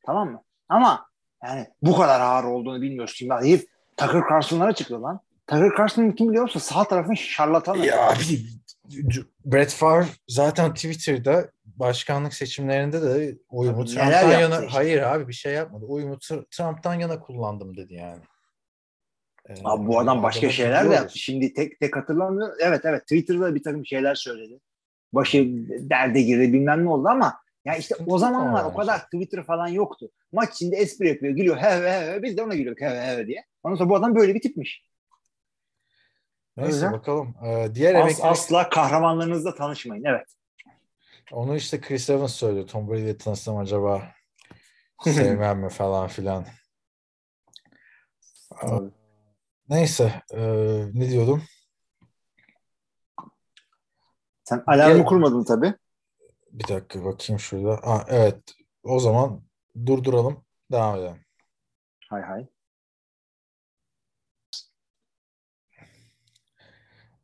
Tamam mı? Ama yani bu kadar ağır olduğunu bilmiyorsun. Şimdi hep Tucker Carlson'lara çıkıyor lan. Tucker Carlson'ın kim biliyor musun? Sağ tarafın şarlatanı. Ya abi Brett Favre zaten Twitter'da başkanlık seçimlerinde de oyumu Trump'tan yana... Işte. Hayır abi bir şey yapmadı. Oyumu Trump'tan yana kullandım dedi yani. Abi bu adam başka şeyler de yaptı. Şimdi tek hatırlamıyorum. Evet Twitter'da bir takım şeyler söyledi. Başı derde girdi bilmem ne oldu ama ya işte o zamanlar o kadar Twitter falan yoktu. Maç içinde espri yapıyor, gülüyor. He biz de ona gülüyoruz he diye. Ondan sonra bu adam böyle bir tipmiş. Neyse bakalım. Diğer asla kahramanlarınızla tanışmayın. Evet. Onu işte Chris Evans söylüyor. Tom Brady ile tanışsam acaba sevmem mi falan filan. Neyse. Ne diyordum? Sen alarmı kurmadın tabii. Bir dakika bakayım şurada. Evet. O zaman durduralım. Devam edelim. Hay hay.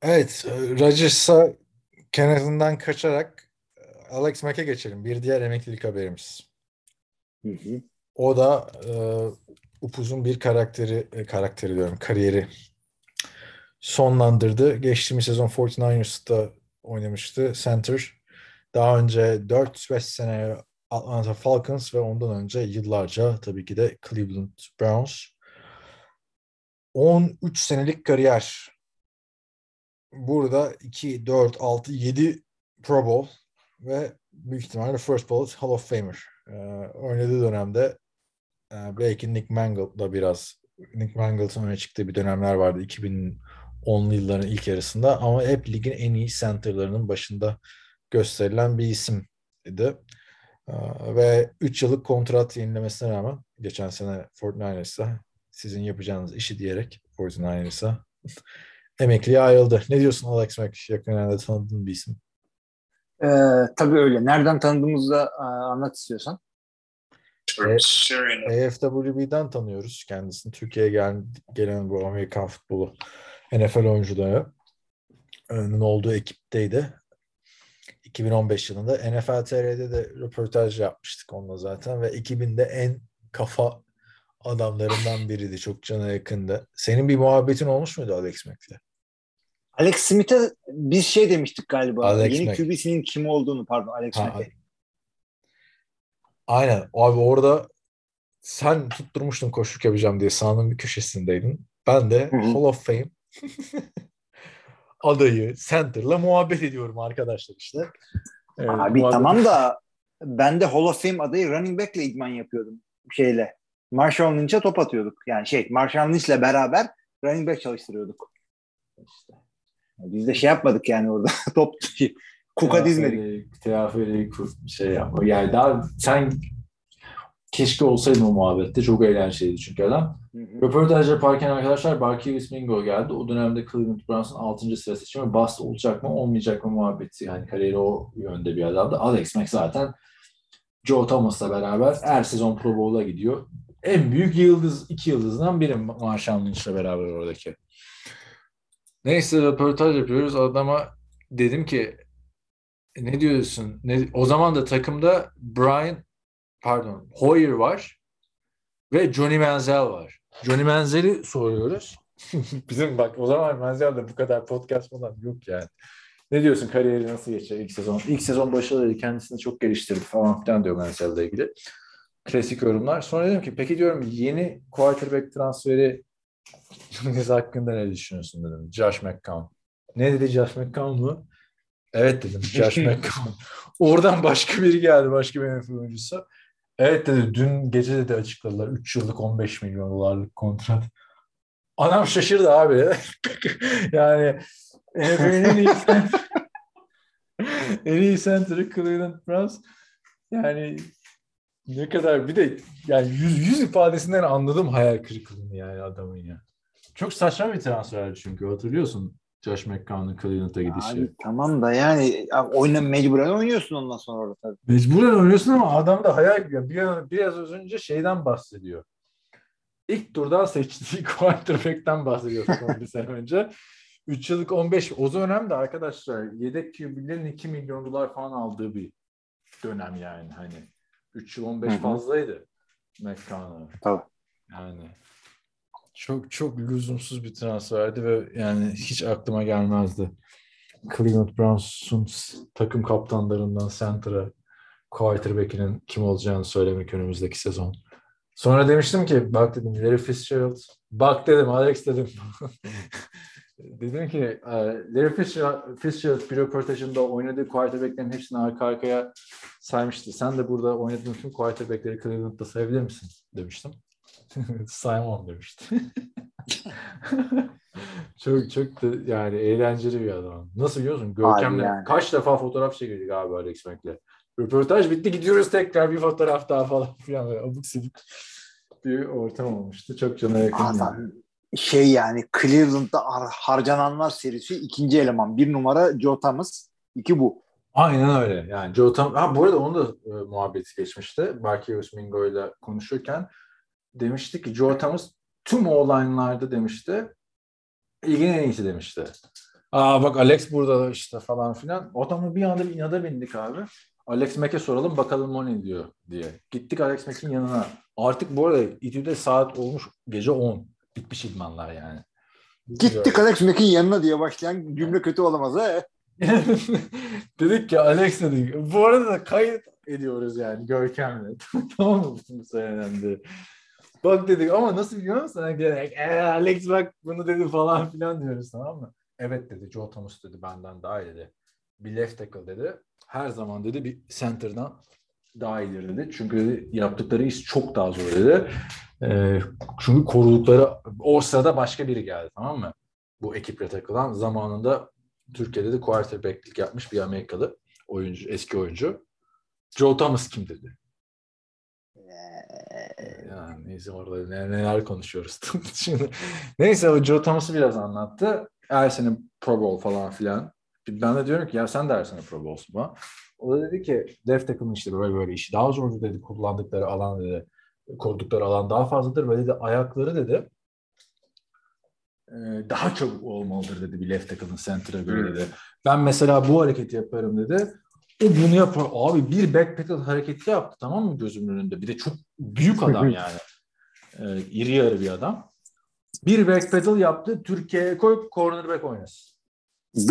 Evet. Rodgers'a Kenneth'ından kaçarak Alex Mack'e geçelim. Bir diğer emeklilik haberimiz. Hı hı. O da upuzun bir kariyeri sonlandırdı. Geçtiğimiz sezon 49ers'ta oynamıştı. Center. Daha önce 4-5 sene Atlanta Falcons ve ondan önce yıllarca tabii ki de Cleveland Browns. 13 senelik kariyer. Burada 2, 4, 6, 7 Pro Bowl ve büyük ihtimalle First Ballot Hall of Famer. Oynadığı dönemde belki Nick Mangle'ın öne çıktığı bir dönemler vardı 2010'lu yılların ilk yarısında, ama hep ligin en iyi centerlarının başında gösterilen bir isimdi. Ve 3 yıllık kontrat yenilemesine rağmen geçen sene 49ers'a sizin yapacağınız işi diyerek 49ers'a emekliye ayrıldı. Ne diyorsun Alex Mack? Yakınlarda tanıdığın bir isim. Tabii öyle. Nereden tanıdığımızı da anlat istiyorsan. AFWB'den tanıyoruz kendisini. Türkiye'ye gelen bu Amerikan futbolu NFL oyuncularının olduğu ekipteydi. 2015 yılında NFL TR'de de röportaj yapmıştık onunla zaten ve 2000'de en kafa adamlarından biriydi. Çok cana yakındı. Senin bir muhabbetin olmuş muydu Alex Mack'le? Alex Smith'e bir şey demiştik galiba. Yeni QB'sinin kim olduğunu Alex Mack'e. Aynen. Abi orada sen tutturmuştun koşuk yapacağım diye sahanın bir köşesindeydin. Ben de Hall of Fame adayı center'la muhabbet ediyorum arkadaşlar işte. Abi tamam da ben de Hall of Fame adayı running back'le idman yapıyordum. Marshawn Lynch'e top atıyorduk. Yani Marshawn Lynch'le beraber running back çalıştırıyorduk. Biz de yapmadık yani orada. Top kuka dizmedik. Trafiğe yapma. Yani daha sen keşke olsaydın o muhabbette. Çok eğlenceliydi çünkü adam. Röportaj yaparken arkadaşlar Barkevius Mingo geldi. O dönemde Cleveland Browns'un 6. sıra seçimi bast olacak mı olmayacak mı muhabbeti. Yani kariyeri o yönde bir adamdı. Alex Mack zaten Joe Thomas'la beraber her sezon Pro Bowl'a gidiyor. En büyük yıldız, iki yıldızdan biri Marshawn Lynch'le beraber oradaki. Neyse röportaj yapıyoruz. Adama dedim ki ne diyorsun? O zaman da takımda Hoyer var ve Johnny Manziel var. Johnny Manziel'i soruyoruz. Bizim bak o zaman Manziel de bu kadar podcast falan yok yani. Ne diyorsun kariyeri nasıl geçer ilk sezon? İlk sezon başarılıydı, kendisini çok geliştirdi falan filan diyor Manziel'le ilgili. Klasik yorumlar. Sonra dedim ki peki diyorum yeni quarterback transferi hakkında ne düşünüyorsun dedim. Josh McCown. Ne dedi Josh McCown mu? Evet dedim Josh McCown. Oradan başka biri geldi. Başka bir NFL oyuncusu. Evet dedi. Dün gece de açıkladılar. 3 yıllık 15 milyon dolarlık kontrat. Anam şaşırdı abi. Yani en iyi center'ı Cleveland Browns. Yani ne kadar bir de yani yüz ifadesinden anladım hayal kırıklığını yani adamın ya. Çok saçma bir transferdi çünkü hatırlıyorsun Josh McCown'un Cleveland'a gidişi. Abi, tamam da yani mecburen oynuyorsun ondan sonra orada tabii. Mecburen oynuyorsun ama adam da hayal kırıklığı. Biraz önce şeyden bahsediyor. İlk turdan seçtiği quarterback'ten bahsediyor bir sene önce. 3 yıllık 15. O dönem de arkadaşlar yedek QB'lerin 2 milyon dolar falan aldığı bir dönem yani. Hani 3 yıl 15 fazlaydı McCown'a. Tabii. Yani çok çok lüzumsuz bir transferdi ve yani hiç aklıma gelmezdi. Cleveland Browns'un takım kaptanlarından center'a quarterback'inin kim olacağını söylemek önümüzdeki sezon. Sonra demiştim ki bak dedim Larry Fitzgerald. Bak dedim Alex dedim. Dedim ki Larry Fitzgerald bir röportajında oynadığı quarterback'lerin hepsini arka arkaya saymıştı. Sen de burada oynadığın tüm quarterback'leri Cleveland'da sayabilir misin? Demiştim. Saymam demişti. Çok çok da yani eğlenceli bir adam. Nasıl biliyorsun? Görkem'le yani. Kaç defa fotoğraf çekildik abi Alex Mack'le. Röportaj bitti gidiyoruz tekrar bir fotoğraf daha falan filan. Abuk sabuk bir ortam olmuştu. Çok cana yakın. Yani. Cleveland'da harcananlar serisi ikinci eleman. 1 numara Joe Thomas, 2 bu. Aynen öyle. Yani Joe Thomas, bu arada onun da muhabbeti geçmişti. Barkius Mingo'yla konuşurken demişti ki Joe Thomas tüm O-line'larda demişti ilgin en iyisi demişti. Bak Alex burada işte falan filan. Adamı bir anda inada bindik abi. Alex Mack'e soralım bakalım o ne diyor diye. Gittik Alex Mack'in yanına. Artık bu arada İTÜ'de saat olmuş gece 10. Bitmiş idmanlar yani. Gittik Alex Mack'in yanına diye başlayan cümle kötü olamaz ha. Dedik ki Alex dedik. Bu arada da kayıt ediyoruz yani Görkem'le. Tamam mı bütün söylendi? Bak dedik ama nasıl biliyor musun? Alex bak bunu dedi falan filan diyoruz tamam mı? Evet dedi Joe Thomas dedi benden daha iyi dedi. Bir left tackle dedi. Her zaman dedi bir center'dan daha iyidir dedi. Çünkü dedi, yaptıkları iş çok daha zor dedi. Çünkü korudukları o sırada başka biri geldi tamam mı? Bu ekiple takılan zamanında Türkiye'de de quarterback'lik yapmış bir Amerikalı oyuncu, eski oyuncu. Joe Thomas kim dedi? Yani neyse orada neler konuşuyoruz. Şimdi neyse o Joe Thomas'ı biraz anlattı. Her sene Pro Bowl falan filan. Ben de diyorum ki ya sen de her sene Pro Bowl'sun bana. O da dedi ki left tackle'ın işte böyle işi daha zordu dedi. Kullandıkları alan dedi. Korudukları alan daha fazladır ve dedi ayakları dedi daha çabuk olmalıdır dedi bir left tackle'ın center'a göre dedi. Ben mesela bu hareketi yaparım dedi. O bunu yapar. Abi bir back pedal hareketi yaptı tamam mı gözümün önünde. Bir de çok büyük adam yani. İri yarı bir adam. Bir back pedal yaptı. Türkiye'ye koyup cornerback oynasın.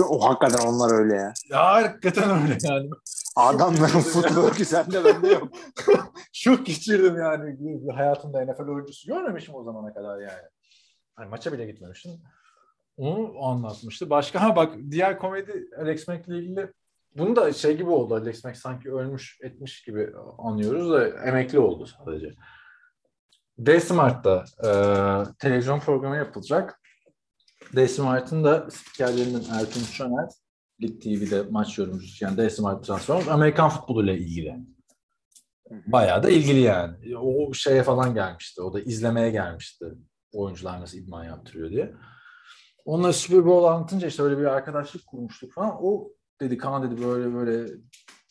O hakikaten onlar öyle ya. Ya hakikaten öyle yani. Adamların futbolu ki sende bende yok. Şok geçirdim yani. Hayatımda NFL oyuncusu görmemişim o zamana kadar yani. Hani maça bile gitmemiştim. Onu anlatmıştı. Başka bak diğer komedi Alex Mack'le ilgili bunu da şey gibi oldu. Alex Mack sanki ölmüş etmiş gibi anlıyoruz da emekli oldu sadece. D-Smart'ta televizyon programı yapılacak. D-Smart'ın da spikerlerinden Ertuğrul Şener Lig TV'de maç yorumcusu yani D-Smart transform Amerikan futboluyla ilgili. Bayağı da ilgili yani. O şeye falan gelmişti. O da izlemeye gelmişti. Oyuncular nasıl idman yaptırıyor diye. Onunla Super Bowl anlatınca işte böyle bir arkadaşlık kurmuştuk falan. O dedi Kaan dedi böyle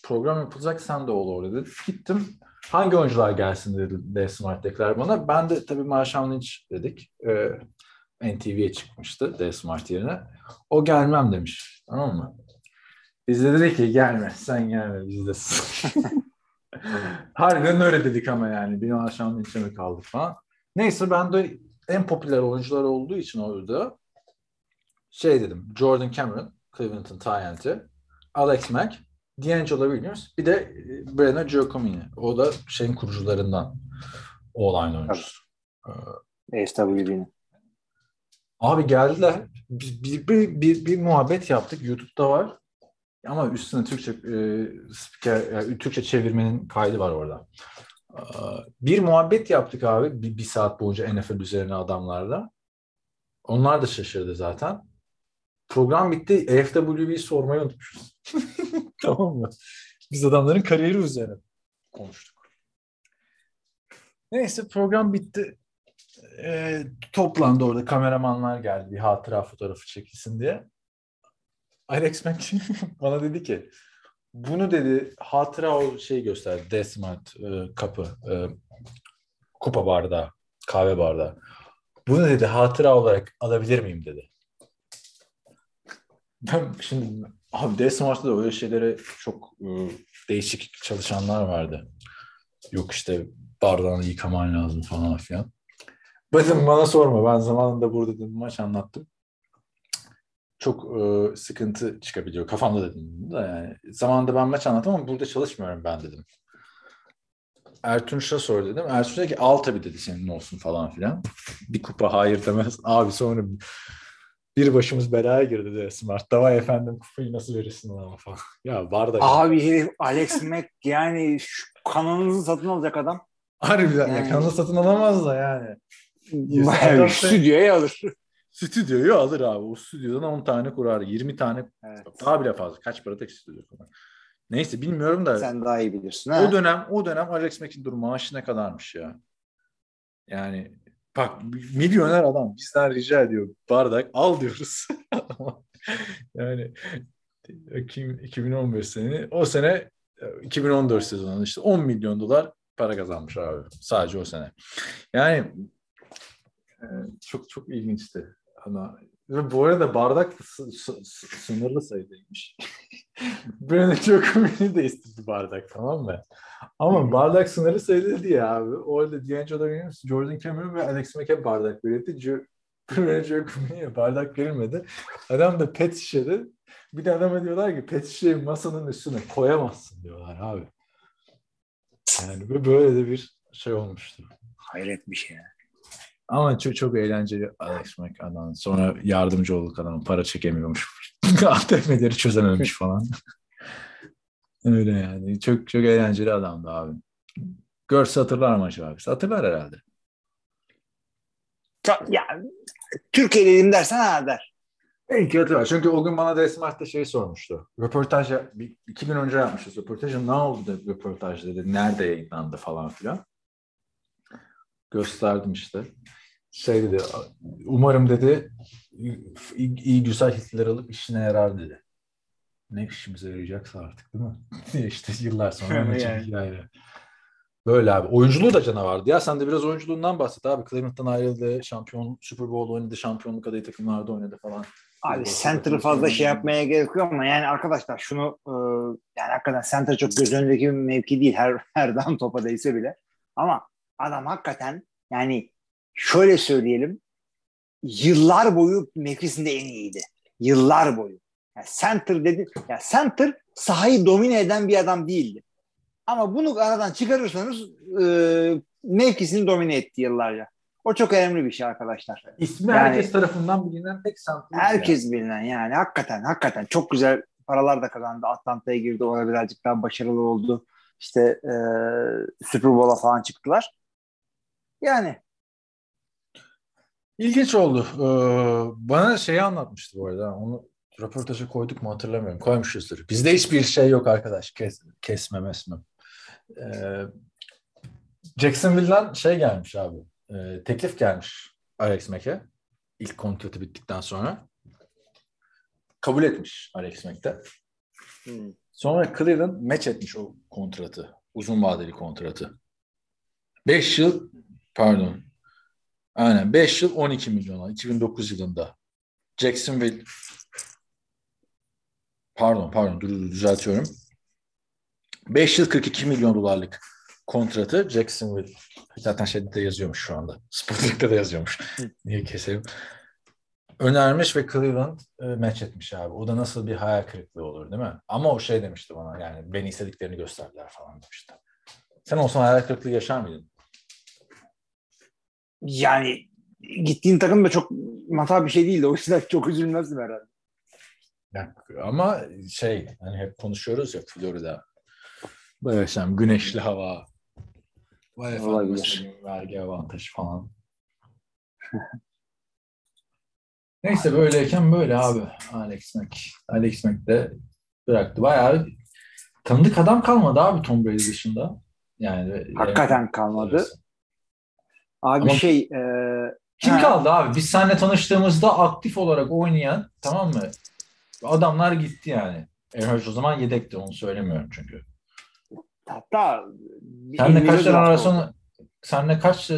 program yapılacak sen de ol orada dedi. Gittim. Hangi oyuncular gelsin dedi D-Smart'tekiler bana. Ben de tabii Marshawn Lynch dedik. NTV'ye çıkmıştı D-Smart yerine. O gelmem demiş. Tamam mı? Biz de dedik ki gelme. Sen gelme. Biz de harbiden öyle dedik ama yani. Bir Marshawn Lynch'e mi kaldık falan. Neyse ben de en popüler oyuncular olduğu için orada şey dedim. Jordan Cameron, Cleveland'ın Tyent'i, Alex Mack, D'Angelo Williams, bir de Brenna Giacomini. O da şeyin kurucularından. O-line oyuncusu. AFWB'nin. Abi geldiler. Bir muhabbet yaptık. YouTube'da var. Ama üstüne Türkçe spiker, yani Türkçe çevirmenin kaydı var orada. Bir muhabbet yaptık abi. Bir saat boyunca NFL üzerine adamlarla. Onlar da şaşırdı zaten. Program bitti. AFWB'yi sormayı unutmuşuz. Tamam mı? Biz adamların kariyeri üzerine konuştuk. Neyse program bitti. Toplandı orada kameramanlar geldi bir hatıra fotoğrafı çekilsin diye. Alex Mack bana dedi ki bunu dedi hatıra o şeyi gösterdi. D-Smart kupa bardağı, kahve bardağı. Bunu dedi hatıra olarak alabilir miyim dedi. Ben şimdi abi D-Smart'ta da öyle şeylere çok değişik çalışanlar vardı. Yok işte bardağını yıkaman lazım falan filan. Bakın bana sorma. Ben zamanında burada dedim, maç anlattım. Çok sıkıntı çıkabiliyor. Kafamda dedim da yani. Zamanında ben maç anlattım ama burada çalışmıyorum ben dedim. Ertunç'a sor dedim. Ertunç dedi ki al tabii dedi senin olsun falan filan. Bir kupa hayır demez. Abi sonra bir başımız belaya girdi dedi Smart. Davay efendim kupayı nasıl verirsin ona falan. Ya bardak. Abi herif Alex Mack yani şu kanalınızı satın alacak adam. Harbiden yani. Kanalı satın alamaz da yani. Stüdyoya alır. Stüdyoyu alır abi. O stüdyodan 10 tane kurar. 20 tane. Evet. Daha bile fazla. Kaç para tek stüdyo kurar. Neyse bilmiyorum da. Sen daha iyi bilirsin. O dönem Alex Mack'in durum maaşı ne kadarmış ya. Yani bak milyoner adam bizden rica ediyor. Bardak al diyoruz. Yani 2015 senesi. O sene 2014 sezonu işte $10 milyon para kazanmış abi. Sadece o sene. Yani çok çok ilginçti. Ama bu arada bardak sınırlı sayıdaymış. Böyle çok komik de istedi bardak, tamam mı? Ama bardak sınırlı sayıdaydı ya abi. Orada D'Angelo'da biliyor musun? Jordan Cameron ve Alex Mack hep bardak verildi. Böyle çok komik, bardak verilmedi. Adam da pet şişede. Bir de adama diyorlar ki pet şişeyi masanın üstüne koyamazsın diyorlar abi. Yani böyle de bir şey olmuştu. Hayret bir şey. Ama çok çok eğlenceli Alex Mack adam. Sonra yardımcı olduk adamın. Para çekemiyormuş. ATM'leri çözememiş falan. Öyle yani. Çok çok eğlenceli adamdı abi. Görse hatırlar mı acaba? Hatırlar herhalde. Ya, Türkiye'liyim dersen ha der. Belki hatırlar. Çünkü o gün bana da Esmart'ta şey sormuştu. Röportaj, 2 gün önce yapmışız röportajı. Ne oldu da röportaj dedi. Nerede yayınlandı falan filan. Gösterdim işte. Şey dedi, umarım dedi iyi güzel hitler alıp işine yarar dedi. Ne işimize yarayacaksa artık değil mi? İşte yıllar sonra. Yani. Böyle abi. Oyunculuğu da canavardı ya. Sen de biraz oyunculuğundan bahset abi. Cleveland'dan ayrıldı. Şampiyon, Super Bowl oynadı. Şampiyonluk adayı takımlarda oynadı falan. Abi center'ı fazla şey yapmaya gerek yok ama yani arkadaşlar şunu yani hakikaten center çok göz önündeki bir mevki değil. Her dam topa değse bile. Ama adam hakikaten yani şöyle söyleyelim, yıllar boyu mevkisinde en iyiydi. Yıllar boyu. Yani center dedi, yani center sahayı domine eden bir adam değildi. Ama bunu aradan çıkarırsanız mevkisini domine etti yıllarca. O çok önemli bir şey arkadaşlar. İsmi yani, herkes tarafından bilinen pek center. Herkes yani bilinen yani hakikaten çok güzel paralar da kazandı. Atlanta'ya girdi, orada birazcık daha başarılı oldu. İşte Super Bowl'a falan çıktılar. Yani ilginç oldu. Bana şeyi anlatmıştı bu arada. Onu röportaja koyduk mu hatırlamıyorum. Koymuşuzdur. Bizde hiçbir şey yok arkadaş. Kesme mesme. Jacksonville'den şey gelmiş abi. Teklif gelmiş Alex Mack'e. İlk kontratı bittikten sonra. Kabul etmiş Alex Mack'te. Sonra Cleveland match etmiş o kontratı. Uzun vadeli kontratı. 5 yıl $12 milyon. 2009 yılında Jacksonville pardon düzeltiyorum. 5 yıl $42 milyon kontratı Jacksonville. Zaten şeyde de yazıyormuş şu anda. Spotify'da da yazıyormuş. Niye keseyim? Önermiş ve Cleveland match etmiş abi. O da nasıl bir hayal kırıklığı olur değil mi? Ama o şey demişti bana, yani beni istediklerini gösterdiler falan demişti. Sen olsan hayal kırıklığı yaşar mıydın? Yani gittiğin takım da çok matah bir şey değildi. O yüzden çok üzülmezdim herhalde. Ya, ama şey hani hep konuşuyoruz ya Florida. Bayağı şam, güneşli hava. Bayağı olabilir. Vergi avantajı falan. Neyse böyleyken böyle abi Alex Mack. Alex Mack de bıraktı. Bayağı tanıdık adam kalmadı abi Tom Brady dışında. Yani hakikaten kalmadı. Arası. Abi ama şey kim kaldı abi? Biz seninle tanıştığımızda aktif olarak oynayan, tamam mı? Adamlar gitti yani. Erhoş o zaman yedekti, onu söylemiyorum çünkü. Hatta senle kaç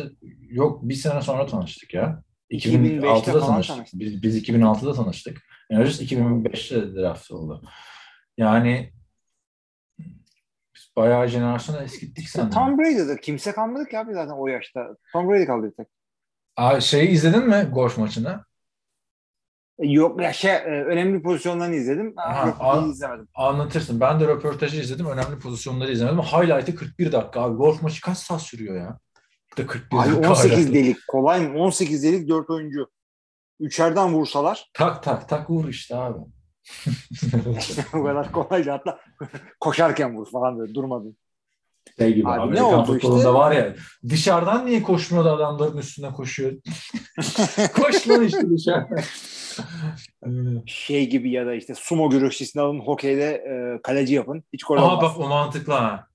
yok bir sene sonra tanıştık ya. 2006'da tanıştık. Biz 2006'da tanıştık. Erhoş 2005'te draft oldu. Yani bayağı jenerasyonu eskittik sen. Tom Brady'de kimse kalmadı ki abi zaten o yaşta. Tom Brady kaldı tek. Şeyi izledin mi golf maçını? Yok ya önemli pozisyonlarını izledim. İzlemedim. Anlatırsın. Ben de röportajı izledim. Önemli pozisyonları izlemedim. Highlight'ı 41 dakika abi. Golf maçı kaç saat sürüyor ya? De 41 abi dakika 18 delik. Kolay mı? 18 delik 4 oyuncu. Üçerden vursalar. Tak vur işte abi. O kadar kolaydı, hatta koşarken vur falan böyle durmadın. Şey gibi abi, ne oldu işte? Var ya, dışarıdan niye koşmuyordu, adamların üstüne koşuyor. Koşma işte dışarıdan. Şey gibi ya da işte sumo güreşçisini alın, hokeyde kaleci yapın. Hiç gol olmaz. Aa bak o mantıklı ha.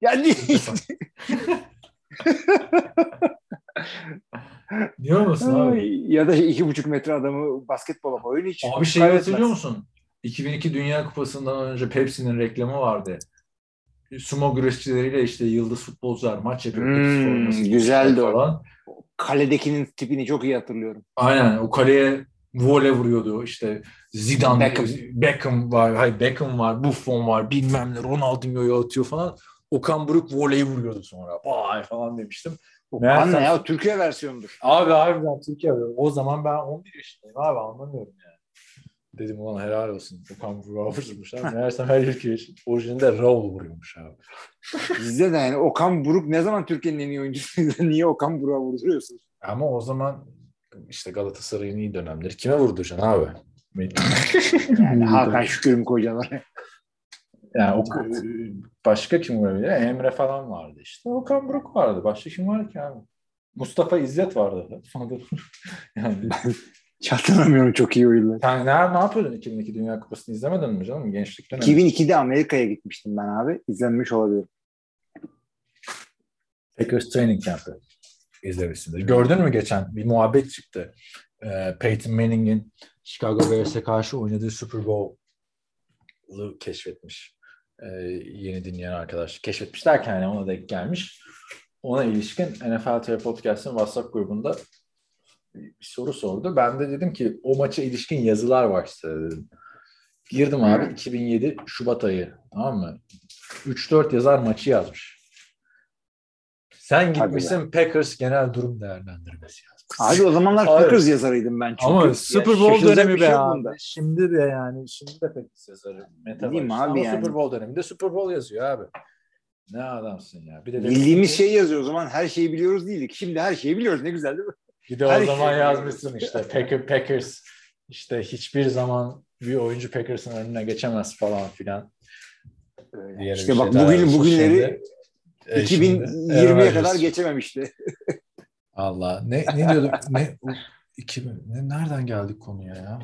Yani diyor musun abi? Ya da 2,5 metre adamı basketbola koyun hiç. Abi şeyi hatırlıyor musun? 2002 Dünya Kupası'ndan önce Pepsi'nin reklamı vardı. Sumo güreşçileriyle işte yıldız futbolcular maç yapıyor. Güzeldi falan. O. Kaledekinin tipini çok iyi hatırlıyorum. Aynen. O kaleye vole vuruyordu. İşte Zidane, Beckham var. Hayır, Beckham var. Buffon var. Bilmem ne. Ronaldinho'ya atıyor falan. Okan Buruk voleyi vuruyordu sonra. Vay falan demiştim. Okan ne ya? Türkiye versiyonudur. Abi ben Türkiye versiyonu. O zaman ben 11 yaşındayım. Abi anlamıyorum yani. Dedim ulan helal olsun. Okan Buruk'a vurmuş abi. Meğersem her ülke orijinalde Raul vuruyormuş abi. Bizde de yani Okan Buruk ne zaman Türkiye'nin en iyi oyuncusuydu? Niye Okan Buruk'a vurduruyorsun? Ama o zaman işte Galatasaray'ın iyi dönemleri. Kime vurduracaksın abi? Yani Hakan Şükür'ü mü koyacaksın oraya? Yani başka kim vurabilir? Emre falan vardı işte. Okan Buruk vardı. Başka kim var ki abi? Mustafa İzzet vardı. Yani hatırlamıyorum çok iyi o yıllar. Sen ne yapıyordun 2002 Dünya Kupası'nı izlemedin mi canım? Gençlikten 2002'de Amerika'ya gitmiştim ben abi. İzlenmiş olabilir. Packers Training Camp'ı izlemişsindir. Gördün mü geçen? Bir muhabbet çıktı. Peyton Manning'in Chicago Bears'e karşı oynadığı Super Bowl'u keşfetmiş. Yeni dinleyen arkadaş. Keşfetmiş derken yani ona denk gelmiş. Ona ilişkin NFL TV Podcast'ın WhatsApp grubunda bir soru sordu. Ben de dedim ki o maça ilişkin yazılar var işte dedim. Girdim abi 2007 Şubat ayı, tamam mı? 3-4 yazar maçı yazmış. Sen gitmişsin Packers genel durum değerlendirmesi yazmış. Abi o zamanlar Packers yazarıydım ben çünkü. Ama Super Bowl dönemi be abi. Şimdi de yani şimdi de Packers yazarı. Bilmiyorum abi yani. Super Bowl döneminde Super Bowl yazıyor abi. Ne adamsın ya. Bir de bildiğimiz şeyi yazıyor o zaman, her şeyi biliyoruz değildik. Şimdi her şeyi biliyoruz, ne güzel değil mi? Bir de o zaman yazmışsın işte Packers işte hiçbir zaman bir oyuncu Packers'ın önüne geçemez falan filan. İşte bak bugünleri 2020'ye kadar geçememişti. Allah ne diyordum ne 2000 nereden geldik konuya ya?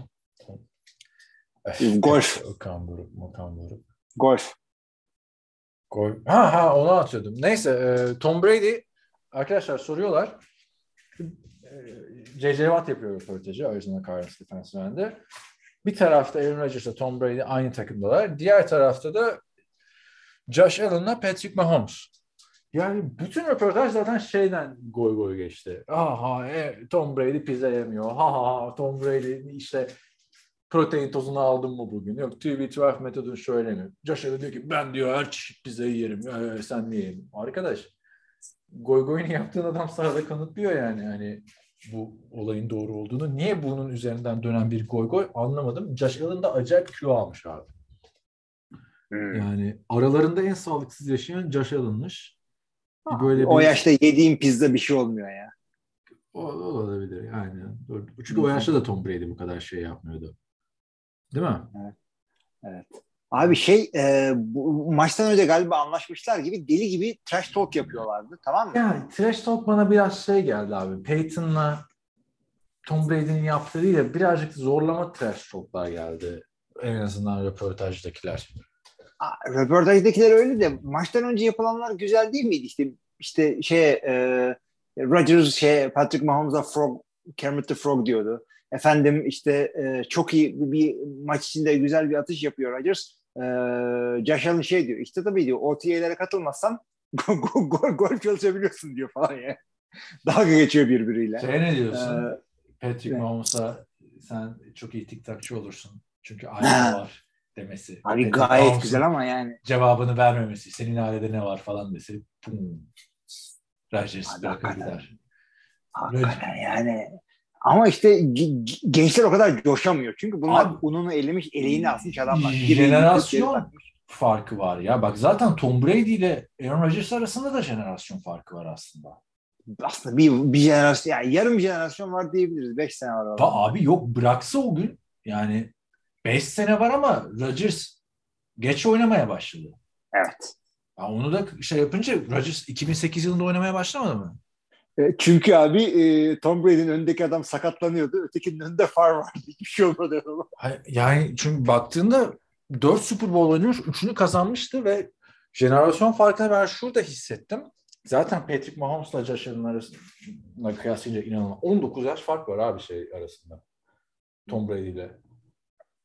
Golf. Golf. Golf. Ha onu atıyordum. Neyse Tom Brady arkadaşlar soruyorlar. C.C. Watt yapıyor röportajı Arizona Cardinals defensive end'i. Bir tarafta Aaron Rodgers'la Tom Brady aynı takımdalar. Diğer tarafta da Josh Allen'la Patrick Mahomes. Yani bütün röportaj zaten şeyden goy goy geçti. Aha Tom Brady pizza yemiyor. Ha Tom Brady işte protein tozunu aldın mı bugün? Yok TB12 metodun şöyle mi? Josh Allen diyor ki ben diyor her çeşit pizzayı yerim. Sen niye yerim? Arkadaş goy goyunu yaptığın adam sahada kanıtlıyor yani. Hani bu olayın doğru olduğunu. Niye bunun üzerinden dönen bir goy goy anlamadım. Josh Allen de acayip kilo almış abi. Yani aralarında en sağlıksız yaşayan Josh Allen'mış. Böyle o yaşta yediğim pizza bir şey olmuyor ya. O olabilir yani. Çünkü o yaşta da Tom Brady bu kadar şey yapmıyordu. Değil mi? Evet. Abi maçtan önce galiba anlaşmışlar gibi deli gibi trash talk yapıyorlardı. Tamam mı? Yani trash talk bana biraz şey geldi abi. Peyton'la Tom Brady'nin yaptığıyla birazcık zorlama trash talklar geldi. En azından röportajdakiler. Röportajdakiler öyle de maçtan önce yapılanlar güzel değil miydi? İşte Rodgers Patrick Mahomes'a Kermit the Frog diyordu. Efendim işte çok iyi bir maç içinde güzel bir atış yapıyor Rodgers. Josh Allen diyor. İşte tabii diyor OTA'lere katılmazsan gol çalışabiliyorsun diyor falan ya. Dalga geçiyor birbiriyle. Ne diyorsun? Patrick Mahomes'a sen çok iyi tiktakçı olursun. Çünkü aile var demesi. Abi Patrick gayet Mahomes'un güzel ama yani. Cevabını vermemesi. Senin ailede ne var falan dese. Rodgers'ı bırakır gider. Hakikaten yani. Ama işte gençler o kadar coşamıyor. Çünkü bunlar abi, ununu elemiş, eleğini asmış adamlar. Jenerasyon farkı var ya. Bak zaten Tom Brady ile Aaron Rodgers arasında da jenerasyon farkı var aslında. Aslında bir jenerasyon, yani yarım jenerasyon var diyebiliriz. 5 sene var. Abi yok bıraksa o gün yani 5 sene var ama Rodgers geç oynamaya başladı. Evet. Ya onu da yapınca Rodgers 2008 yılında oynamaya başlamadı mı? Çünkü abi Tom Brady'nin önündeki adam sakatlanıyordu. Ötekinin önünde far vardı. Hiçbir şey olmadı. Yani çünkü baktığında 4 Super Bowl oynamış, 3'ünü kazanmıştı ve jenerasyon farkını ben şurada hissettim. Zaten Patrick Mahomes'la Josh Allen arasında kıyaslayınca inanılmaz. 19 yaş fark var abi arasında. Tom Brady ile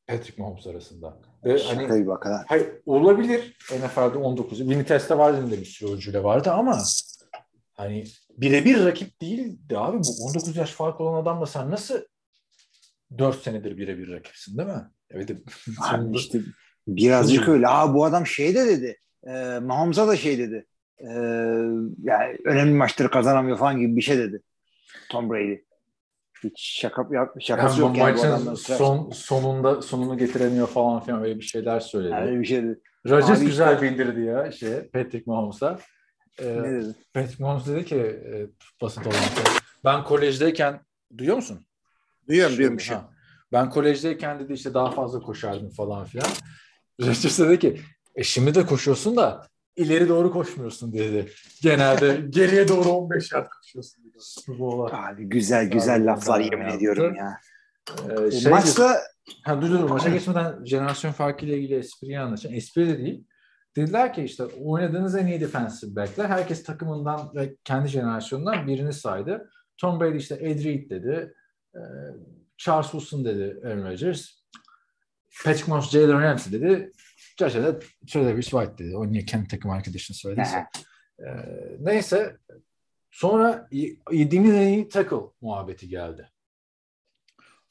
Patrick Mahomes arasında. Ve şaka hani, bak ha. Hayır, olabilir. NFL'de 19. Vinites'te vardı bir sürü oyuncuyla vardı ama hani birebir rakip değildi abi. Bu 19 yaş fark olan adamla sen nasıl 4 senedir birebir rakipsin değil mi? Evet. Abi işte birazcık öyle. Aa bu adam şey de dedi. Mahomes'a da şey dedi. Yani önemli maçları kazanamıyor falan gibi bir şey dedi. Tom Brady. Hiç şakası yani yok. Yani maçın sonunu getiremiyor falan filan öyle bir şeyler söyledi. Yani bir şey dedi. Rodgers güzel bildirdi ya Patrick Mahomes'a. Ne dedi? Patrick Mahomes dedi ki basit olan şey. Ben kolejdeyken duyuyor musun? Duyuyorum bir şey. Ben kolejdeyken dedi işte daha fazla koşardım falan filan. Rodgers dedi ki şimdi de koşuyorsun da ileri doğru koşmuyorsun dedi. Genelde geriye doğru 15 yard koşuyorsun dedi. Abi güzel laflar yemin ediyorum ya. Maçta maça geçmeden jenerasyon farkıyla ilgili espriyi anlatacağım. Espri de değil. Dediler ki işte oynadığınız en iyi defensive backler. Herkes takımından ve kendi jenerasyonundan birini saydı. Tom Brady işte Ed Reed dedi. Charles Woodson dedi Aaron Rodgers. Patrick Mahomes Jalen Ramsey dedi. Josh Allen Travis White dedi. O niye kendi takım arkadaşını söylediyse. Neyse. Sonra yediğiniz en iyi tackle muhabbeti geldi.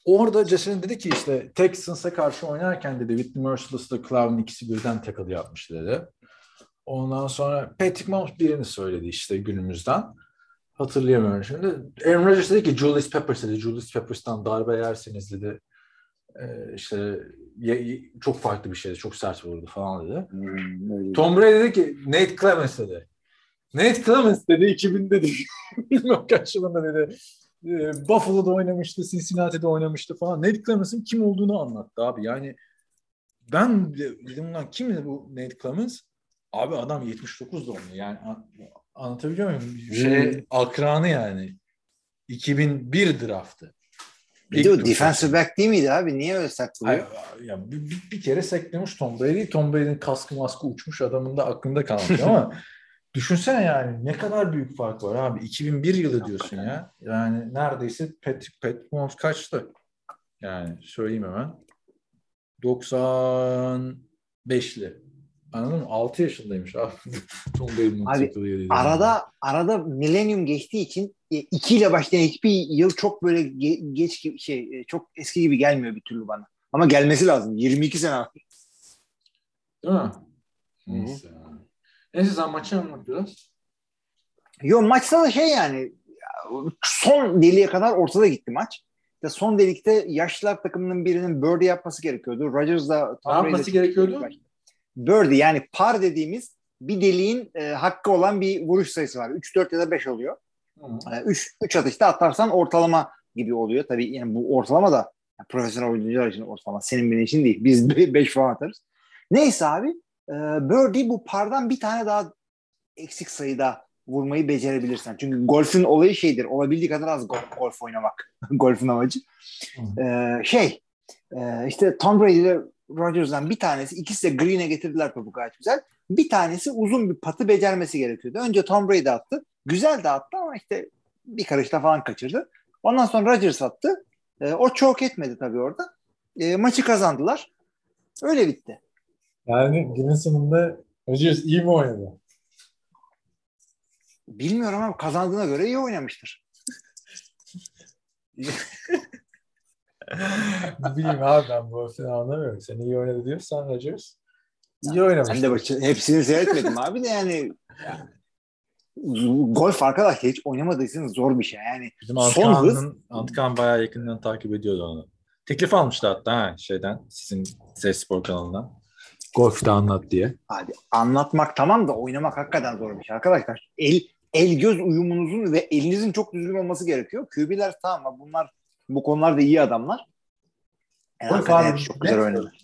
Orada Josh Allen dedi ki işte Texans'a karşı oynarken dedi Whitney Merciless'la Clown'un ikisi birden tackle yapmış dedi. Ondan sonra Patrick Mahomes birini söyledi işte günümüzden. Hatırlayamıyorum şimdi. Aaron Rodgers dedi ki Julius Peppers dedi. Julius Peppers'tan darbe yerseniz dedi. İşte çok farklı bir şeydi. Çok sert vurdu falan dedi. Tom Brady dedi ki Nate Clemens dedi. Nate Clemens dedi 2000 dedi. Bilmiyorum kaç yılında dedi. Buffalo'da oynamıştı. Cincinnati'de oynamıştı falan. Nate Clemens'in kim olduğunu anlattı abi. Yani ben dedim lan kimdi bu Nate Clemens? Abi adam 79 doğumlu. Yani anlatabiliyor muyum? Akranı yani. 2001 draftı. Bir defensive back değil miydi abi? Niye öyle saklıyor? Ya bir kere saklamış Tom Brady. Tom Brady'nin kaskı uçmuş adamın da aklında kalmış ama düşünsene yani ne kadar büyük fark var abi. 2001 yılı diyorsun ya. Yani neredeyse Patrick Mahomes kaçtı? Yani söyleyeyim hemen. 95'li. Anladın mı? 6 yaşındaymış abi. Tom Brady'nin abi arada milenyum geçtiği için 2 ile başlayan hiçbir yıl çok böyle geç gibi, çok eski gibi gelmiyor bir türlü bana. Ama gelmesi lazım. 22 sene var. Değil mi? Neyse. Neyse sen maçı anlat biraz. Yo maçta da yani son deliğe kadar ortada gitti maç. İşte son delikte yaşlılar takımının birinin birdie yapması gerekiyordu. Rodgers da ne yapması gerekiyordu? Birdie yani par dediğimiz bir deliğin hakkı olan bir vuruş sayısı var. 3, 4 ya da 5 oluyor. 3 atışta atarsan ortalama gibi oluyor. Tabii yani bu ortalama da yani profesyonel oyuncular için ortalama. Senin benim için değil. Biz 5 falan atarız. Neyse abi birdie bu pardan bir tane daha eksik sayıda vurmayı becerebilirsen. Çünkü golfün olayı şeydir. Olabildiği kadar az golf oynamak. Golfün amacı. İşte Tom Brady ile Rodgers'dan bir tanesi, ikisi de green'e getirdiler topu gayet güzel. Bir tanesi uzun bir patı becermesi gerekiyordu. Önce Tom Brady attı. Güzel de attı ama işte bir karışta falan kaçırdı. Ondan sonra Rodgers attı. O çok etmedi tabii orada. Maçı kazandılar. Öyle bitti. Yani günün sonunda Rodgers iyi mi oynadı? Bilmiyorum ama kazandığına göre iyi oynamıştır. Bilmiyorum abi ben bu hafta anlamıyorum. Sen iyi oynadı diyorsan Rodgers iyi oynamıştır. Ben de hepsini seyretmedim abi de yani. Golf arkadaş hiç oynamadıysanız zor bir şey yani. Bizim Antkan bayağı yakından takip ediyordu onu. Teklif almıştı hatta sizin Ses Spor kanalından. Golf da anlat diye. Abi anlatmak tamam da oynamak hakikaten zor bir şey arkadaşlar. El göz uyumunuzun ve elinizin çok düzgün olması gerekiyor. QB'ler tamam bunlar bu konularda iyi adamlar. Golf çok güzel oynadılar.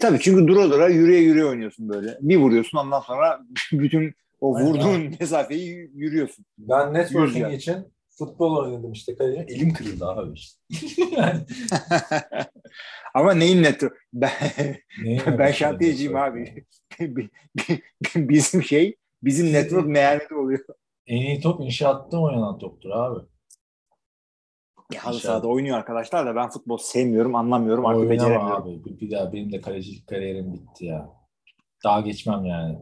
Tabii çünkü dura yürüye oynuyorsun böyle. Bir vuruyorsun ondan sonra bütün o vurduğun mesafeyi yürüyorsun. Ben networking için futbol oynadım işte. Elim kırıldı abi işte. Ama neyin network? Ben şantiyeciyim abi. Bizim network meğerde oluyor. En iyi top inşaatta oynanan toptur abi. Halı sahada oynuyor arkadaşlar da ben futbol sevmiyorum, anlamıyorum. Artık beceremiyorum. Abi. Bir daha benim de kalecilik kariyerim bitti ya. Daha geçmem yani.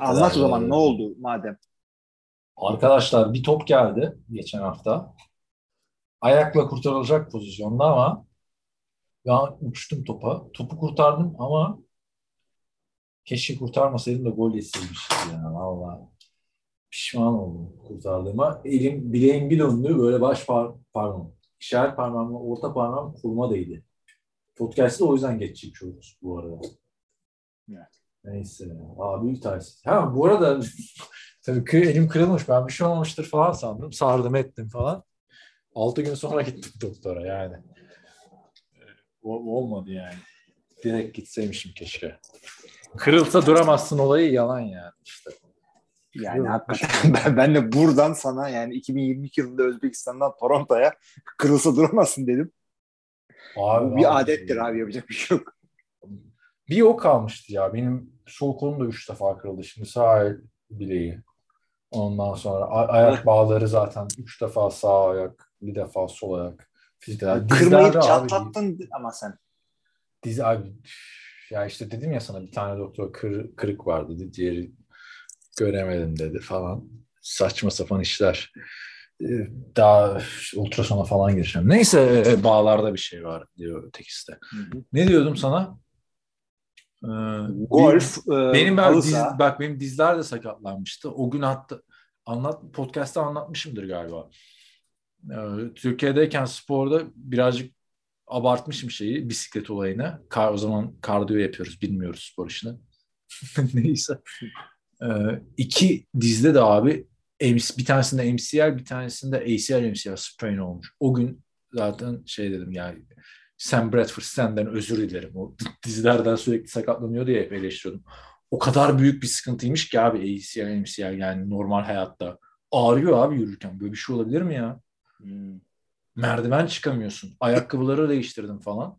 Anlat o zaman ne oldu madem. Arkadaşlar bir top geldi geçen hafta. Ayakla kurtarılacak pozisyonda ama ya uçtum topa. Topu kurtardım ama keşke kurtarmasaydım da gol yeseymiştim yani vallahi. Pişman oldum kurtardığıma. Elim, bileğim bir döndü. Böyle işaret parmağımla orta parmağım kuruma değdi. Podcast'ı o yüzden geçecek oluruz bu arada. Evet. Neyse. Abi tersiz. Ha bu arada tabii elim kırılmış. Ben bir şey olmamıştır falan sandım. Sardım ettim falan. 6 gün sonra gittim doktora yani. Olmadı yani. Direkt gitseymişim keşke. Kırılsa duramazsın olayı yalan yani işte. Yani hakikaten ben de buradan sana yani 2022 yılında Özbekistan'dan Toronto'ya kırılsa duramazsın dedim. Abi, bir adettir abi yapacak bir şey yok. Bir o kalmıştı ya. Benim sol kolum da 3 defa kırıldı. Şimdi sağ bileği. Ondan sonra ayak bağları zaten 3 defa sağ ayak, bir defa sol ayak. Kırmayı çatlattın abi, ama sen. Diz abi ya işte dedim ya sana bir tane doktor kırık var dedi. Diğeri göremedim dedi falan. Saçma sapan işler. Daha ultrasona falan gireceğim. Neyse bağlarda bir şey var diyor ötekisi de. Ne diyordum sana? Golf. Benim dizler de sakatlanmıştı. O gün hatta podcast'ta anlatmışımdır galiba. Türkiye'deyken sporda birazcık abartmışım şeyi, bisiklet olayını. O zaman kardiyo yapıyoruz, bilmiyoruz spor işini. Neyse. 2 dizde de abi bir tanesinde MCL, bir tanesinde ACL MCL sprain olmuş. O gün zaten şey dedim yani Sam Bradford senden özür dilerim. O dizlerden sürekli sakatlanıyordu ya, hep eleştiriyordum. O kadar büyük bir sıkıntıymış ki abi ACL MCL yani normal hayatta. Ağrıyor abi yürürken. Böyle bir şey olabilir mi ya? Merdiven çıkamıyorsun. Ayakkabıları değiştirdim falan.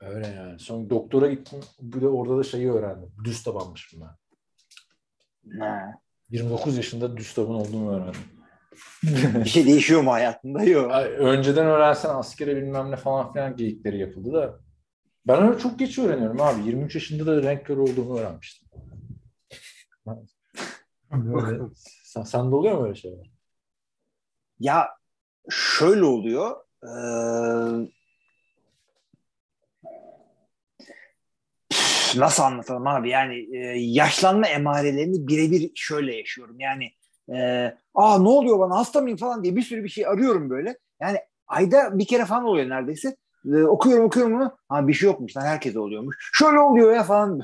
Öyle yani. Sonra doktora gittim. Bir de orada da şeyi öğrendim. Düz tabanmışım ben. Ne? 29 yaşında düz taban olduğumu öğrendim. Bir şey değişiyor mu hayatında? Yok. Önceden öğrensen askere bilmem ne falan filan geyikleri yapıldı da. Ben öyle çok geç öğreniyorum abi. 23 yaşında da renk körü olduğumu öğrenmiştim. Sen de oluyor mu öyle şeyler? Ya şöyle oluyor. Nasıl anlatalım abi? Yani yaşlanma emarelerini birebir şöyle yaşıyorum. Yani ne oluyor bana, hasta mıyım falan diye bir sürü bir şey arıyorum böyle. Yani ayda bir kere falan oluyor neredeyse. Okuyorum bunu. Ha bir şey yokmuş lan, herkese oluyormuş. Şöyle oluyor ya falan.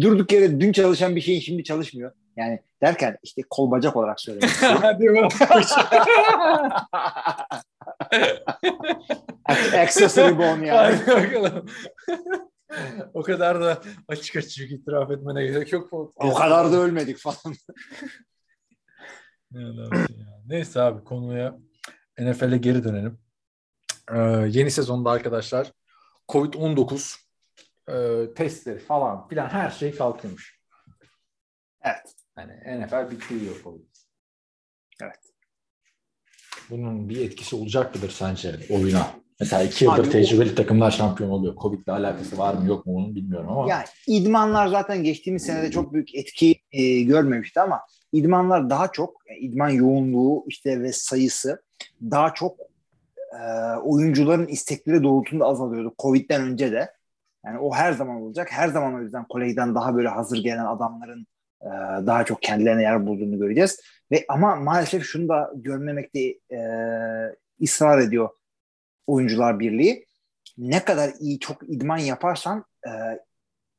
Durduk yere dün çalışan bir şeyin şimdi çalışmıyor. Yani derken işte kol bacak olarak söylüyorum. Accessory bone yani. O kadar da açık itiraf etmene gerek yok. O kadar da ölmedik falan. Neyse abi konuya NFL'e geri dönelim. Yeni sezonda arkadaşlar Covid-19 testleri falan filan her şey kalkıyormuş. Evet. Yani NFL bitiriyor Covid. Evet. Bunun bir etkisi olacak mıdır sence oyuna? Mesela 2 yıldır abi, tecrübeli takımlar şampiyon oluyor. Covid'le alakası var mı yok mu onu bilmiyorum ama. Ya idmanlar zaten geçtiğimiz senede çok büyük etki görmemişti ama idmanlar daha çok, idman yoğunluğu işte ve sayısı daha çok oyuncuların istekleri doğrultusunda azalıyordu. Covid'den önce de. Yani o her zaman olacak. Her zaman o yüzden kolejden daha böyle hazır gelen adamların daha çok kendilerine yer bulduğunu göreceğiz. Ama maalesef şunu da görmemekte ısrar ediyor Oyuncular Birliği. Ne kadar iyi çok idman yaparsan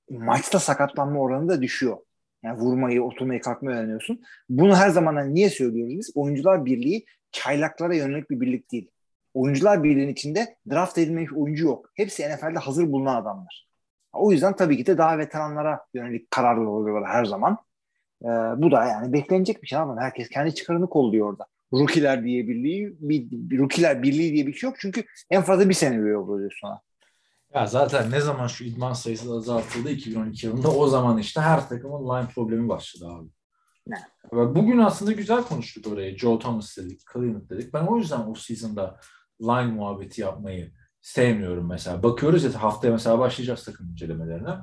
maçta sakatlanma oranı da düşüyor. Yani vurmayı, oturmayı, kalkmayı öğreniyorsun. Bunu her zaman niye söylüyoruz biz? Oyuncular Birliği çaylaklara yönelik bir birlik değil. Oyuncular Birliği'nin içinde draft edilmemiş oyuncu yok. Hepsi NFL'de hazır bulunan adamlar. O yüzden tabii ki de daha veteranlara yönelik kararlı oluyorlar her zaman. Bu da yani beklenecek bir şey ama herkes kendi çıkarını kolluyor orada. Rookie'ler Birliği diye bir şey yok. Çünkü en fazla bir sene böyle oluyor sonra. Ya zaten ne zaman şu idman sayısı azaltıldı 2012 yılında, o zaman işte her takımın line problemi başladı abi. Bugün aslında güzel konuştuk orayı. Joe Thomas dedik, Cleveland dedik. Ben o yüzden off-season'da line muhabbeti yapmayı sevmiyorum mesela. Bakıyoruz ya haftaya mesela başlayacağız takım incelemelerine.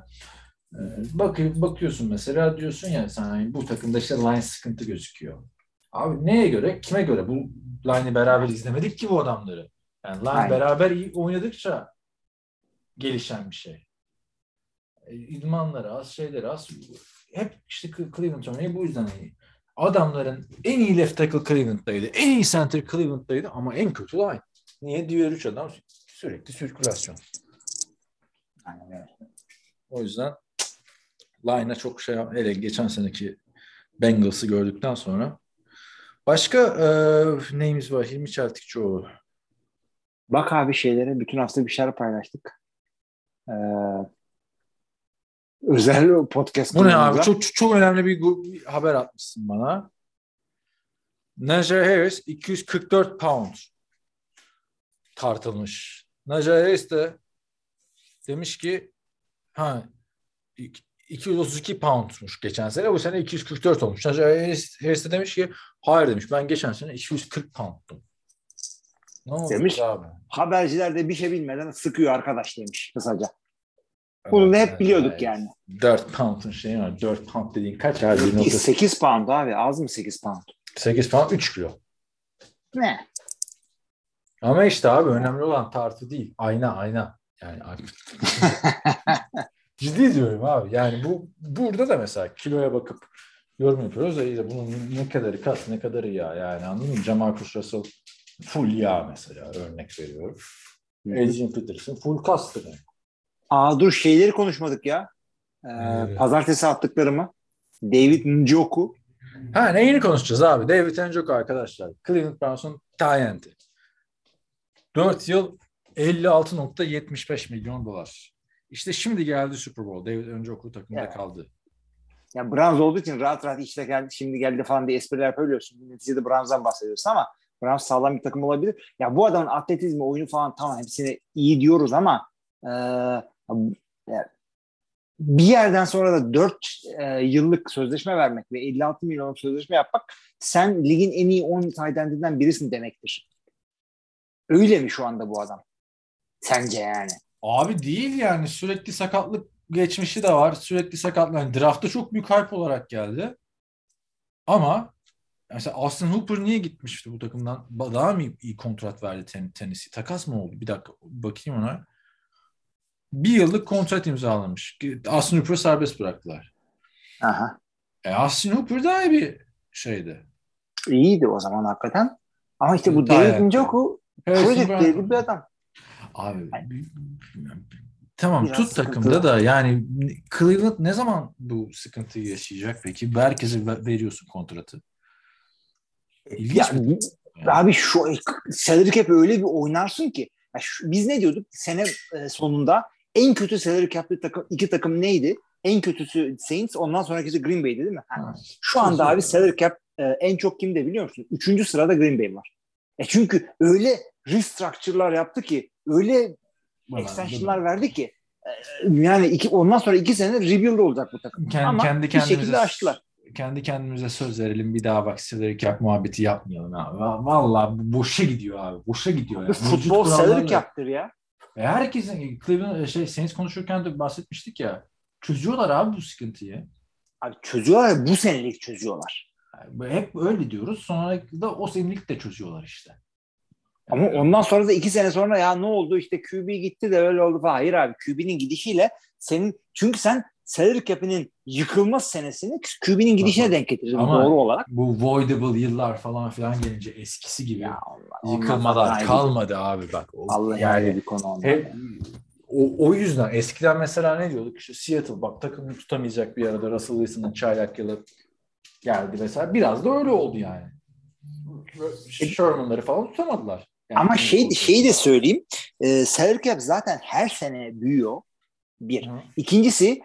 Bakıyorsun mesela diyorsun ya sen bu takımda işte line sıkıntı gözüküyor. Abi neye göre, kime göre? Bu line'i beraber izlemedik ki bu adamları. Yani line beraber iyi oynadıkça gelişen bir şey. İdmanları az, şeyleri az. Hep işte Cleveland örneği bu yüzden iyi. Adamların en iyi left tackle Cleveland'daydı. En iyi center Cleveland'daydı ama en kötü line. Niye? Diğer üç adam sürekli sirkülasyon. Aynen öyle. O yüzden line'a çok şey yapmıyor. Hele geçen seneki Bengals'ı gördükten sonra. Başka neyimiz var? Hilmi Çeltikçioğlu. Bak abi şeylere. Bütün hafta bir şeyler paylaştık. Özel podcast. Bu ne abi? Çok önemli bir haber atmışsın bana. Najee Harris 244 pound tartılmış. Najee Harris de demiş ki 232 poundmuş geçen sene. Bu sene 244 olmuş. Najee Harris de demiş ki hayır demiş. Ben geçen sene 240 poundtum. Ne oldu demiş, abi? Haberciler de bir şey bilmeden sıkıyor arkadaş demiş kısaca. Bunu da hep biliyorduk yani. 4 pound'un şeyi var. 4 pound dediğin kaç abi? 8 pound abi. Az mı 8 pound? 8 pound 3 kilo. Ne? Ama işte abi önemli olan tartı değil. Ayna. Yani abi. Ciddi diyorum abi. Yani bu burada da mesela kiloya bakıp yorum yapıyoruz. Bunun ne kadarı kas ne kadarı yağ. Yani anladın mı? Jamarcus Russell full yağ mesela. Örnek veriyorum. Adrian Peterson full kastır yani. Dur şeyleri konuşmadık ya. Evet. Pazartesi attıklarımı. David Njoku. Neyini konuşacağız abi? David Njoku arkadaşlar. Cleveland Browns'un tayenti. 4 yıl 56.75 milyon dolar. İşte şimdi geldi Super Bowl. David Njoku takımda kaldı. Yani Browns olduğu için rahat rahat işte geldi, şimdi geldi falan diye espriler yapabiliyorsun. Neticede Browns'dan bahsediyorsun ama Browns sağlam bir takım olabilir. Ya bu adamın atletizmi, oyunu falan tamam hepsine iyi diyoruz ama bir yerden sonra da 4 yıllık sözleşme vermek ve 56 milyonluk sözleşme yapmak sen ligin en iyi 10 tight endinden birisin demektir. Öyle mi şu anda bu adam? Sence yani? Abi değil yani. Sürekli sakatlık geçmişi de var. Sürekli sakatlık. Yani draftta çok büyük hype olarak geldi. Ama mesela Austin Hooper niye gitmişti bu takımdan? Daha mı iyi kontrat verdi Tennessee? Takas mı oldu? Bir dakika bakayım ona. 1 yıllık kontrat imzalamış. Austin Hooper'ı serbest bıraktılar. Aha. Austin Hooper daha iyi bir şeydi. İyiydi o zaman hakikaten. Ama işte bu David Njoku project'li bir adam. Abi tamam biraz tut takımda var. Da yani Cleveland ne zaman bu sıkıntıyı yaşayacak peki? Herkese veriyorsun kontratı. Yani. Abi şu salary cap öyle bir oynarsın ki biz ne diyorduk? Sene sonunda en kötü salary cap'li takım, iki takım neydi? En kötüsü Saints, ondan sonrakisi Green Bay'di değil mi? Şu anda abi salary cap en çok kimde biliyor musun? 3. sırada Green Bay var. Çünkü öyle restructure'lar yaptı ki, öyle extension'lar verdi ki yani ondan sonra 2 sene rebuild olacak bu takım. Ama bir şekilde aştılar. Kendi kendimize söz verelim bir daha bak salary cap muhabbeti yapmayalım abi. Vallahi boşa gidiyor abi. Boşa gidiyor. Yani. Futbol salary cap'tır ya. Herkesin Cleveland Saints konuşurken de bahsetmiştik ya. Çözüyorlar abi bu sıkıntıyı. Abi çözüyorlar ya, bu senelik çözüyorlar. Yani hep öyle diyoruz. Sonra da o senelik de çözüyorlar işte. Yani ama ondan sonra da 2 sene sonra ya ne oldu işte QB gitti de öyle oldu falan. Hayır abi QB'nin gidişiyle senin çünkü sen salary cap'inin yıkılmaz senesini QB'nin gidişine denk getirir doğru olarak. Bu voidable yıllar falan filan gelince eskisi gibi yıkılmalar kalmadı abi bak. Vallahi yani bir konu oldu. O yüzden eskiden mesela ne diyorduk? İşte Seattle bak takımını tutamayacak bir arada Russell Wilson'ın çaylak yılı geldi mesela. Biraz da öyle oldu yani. Sherman'ları falan tutamadılar. Yani ama şeyi de söyleyeyim. Salary cap zaten her sene büyüyor. Bir. İkincisi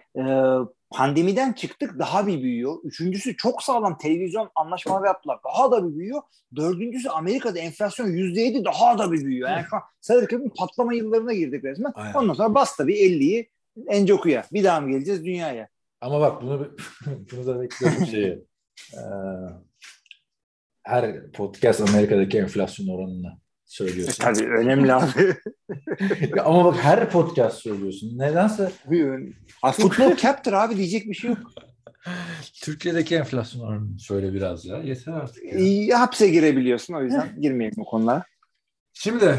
pandemiden çıktık daha bir büyüyor. Üçüncüsü çok sağlam televizyon anlaşmaları yaptılar. Daha da bir büyüyor. Dördüncüsü Amerika'da enflasyon %7 daha da bir büyüyor. Yani şu an salary cap'in patlama yıllarına girdik resmen. Aynen. Ondan sonra bas tabii 50'yi Njoku'ya. Bir daha mı geleceğiz dünyaya? Ama bak bunu da bekliyorum şeyi. her podcast Amerika'daki enflasyon oranını söylüyorsun. Tabii önemli abi. Ama bak her podcast söylüyorsun. Nedense futbol cap'tir abi, diyecek bir şey yok. Türkiye'deki enflasyon oranını söyle biraz ya. Yeter artık ya. Hapse girebiliyorsun, o yüzden girmeyelim bu konulara. Şimdi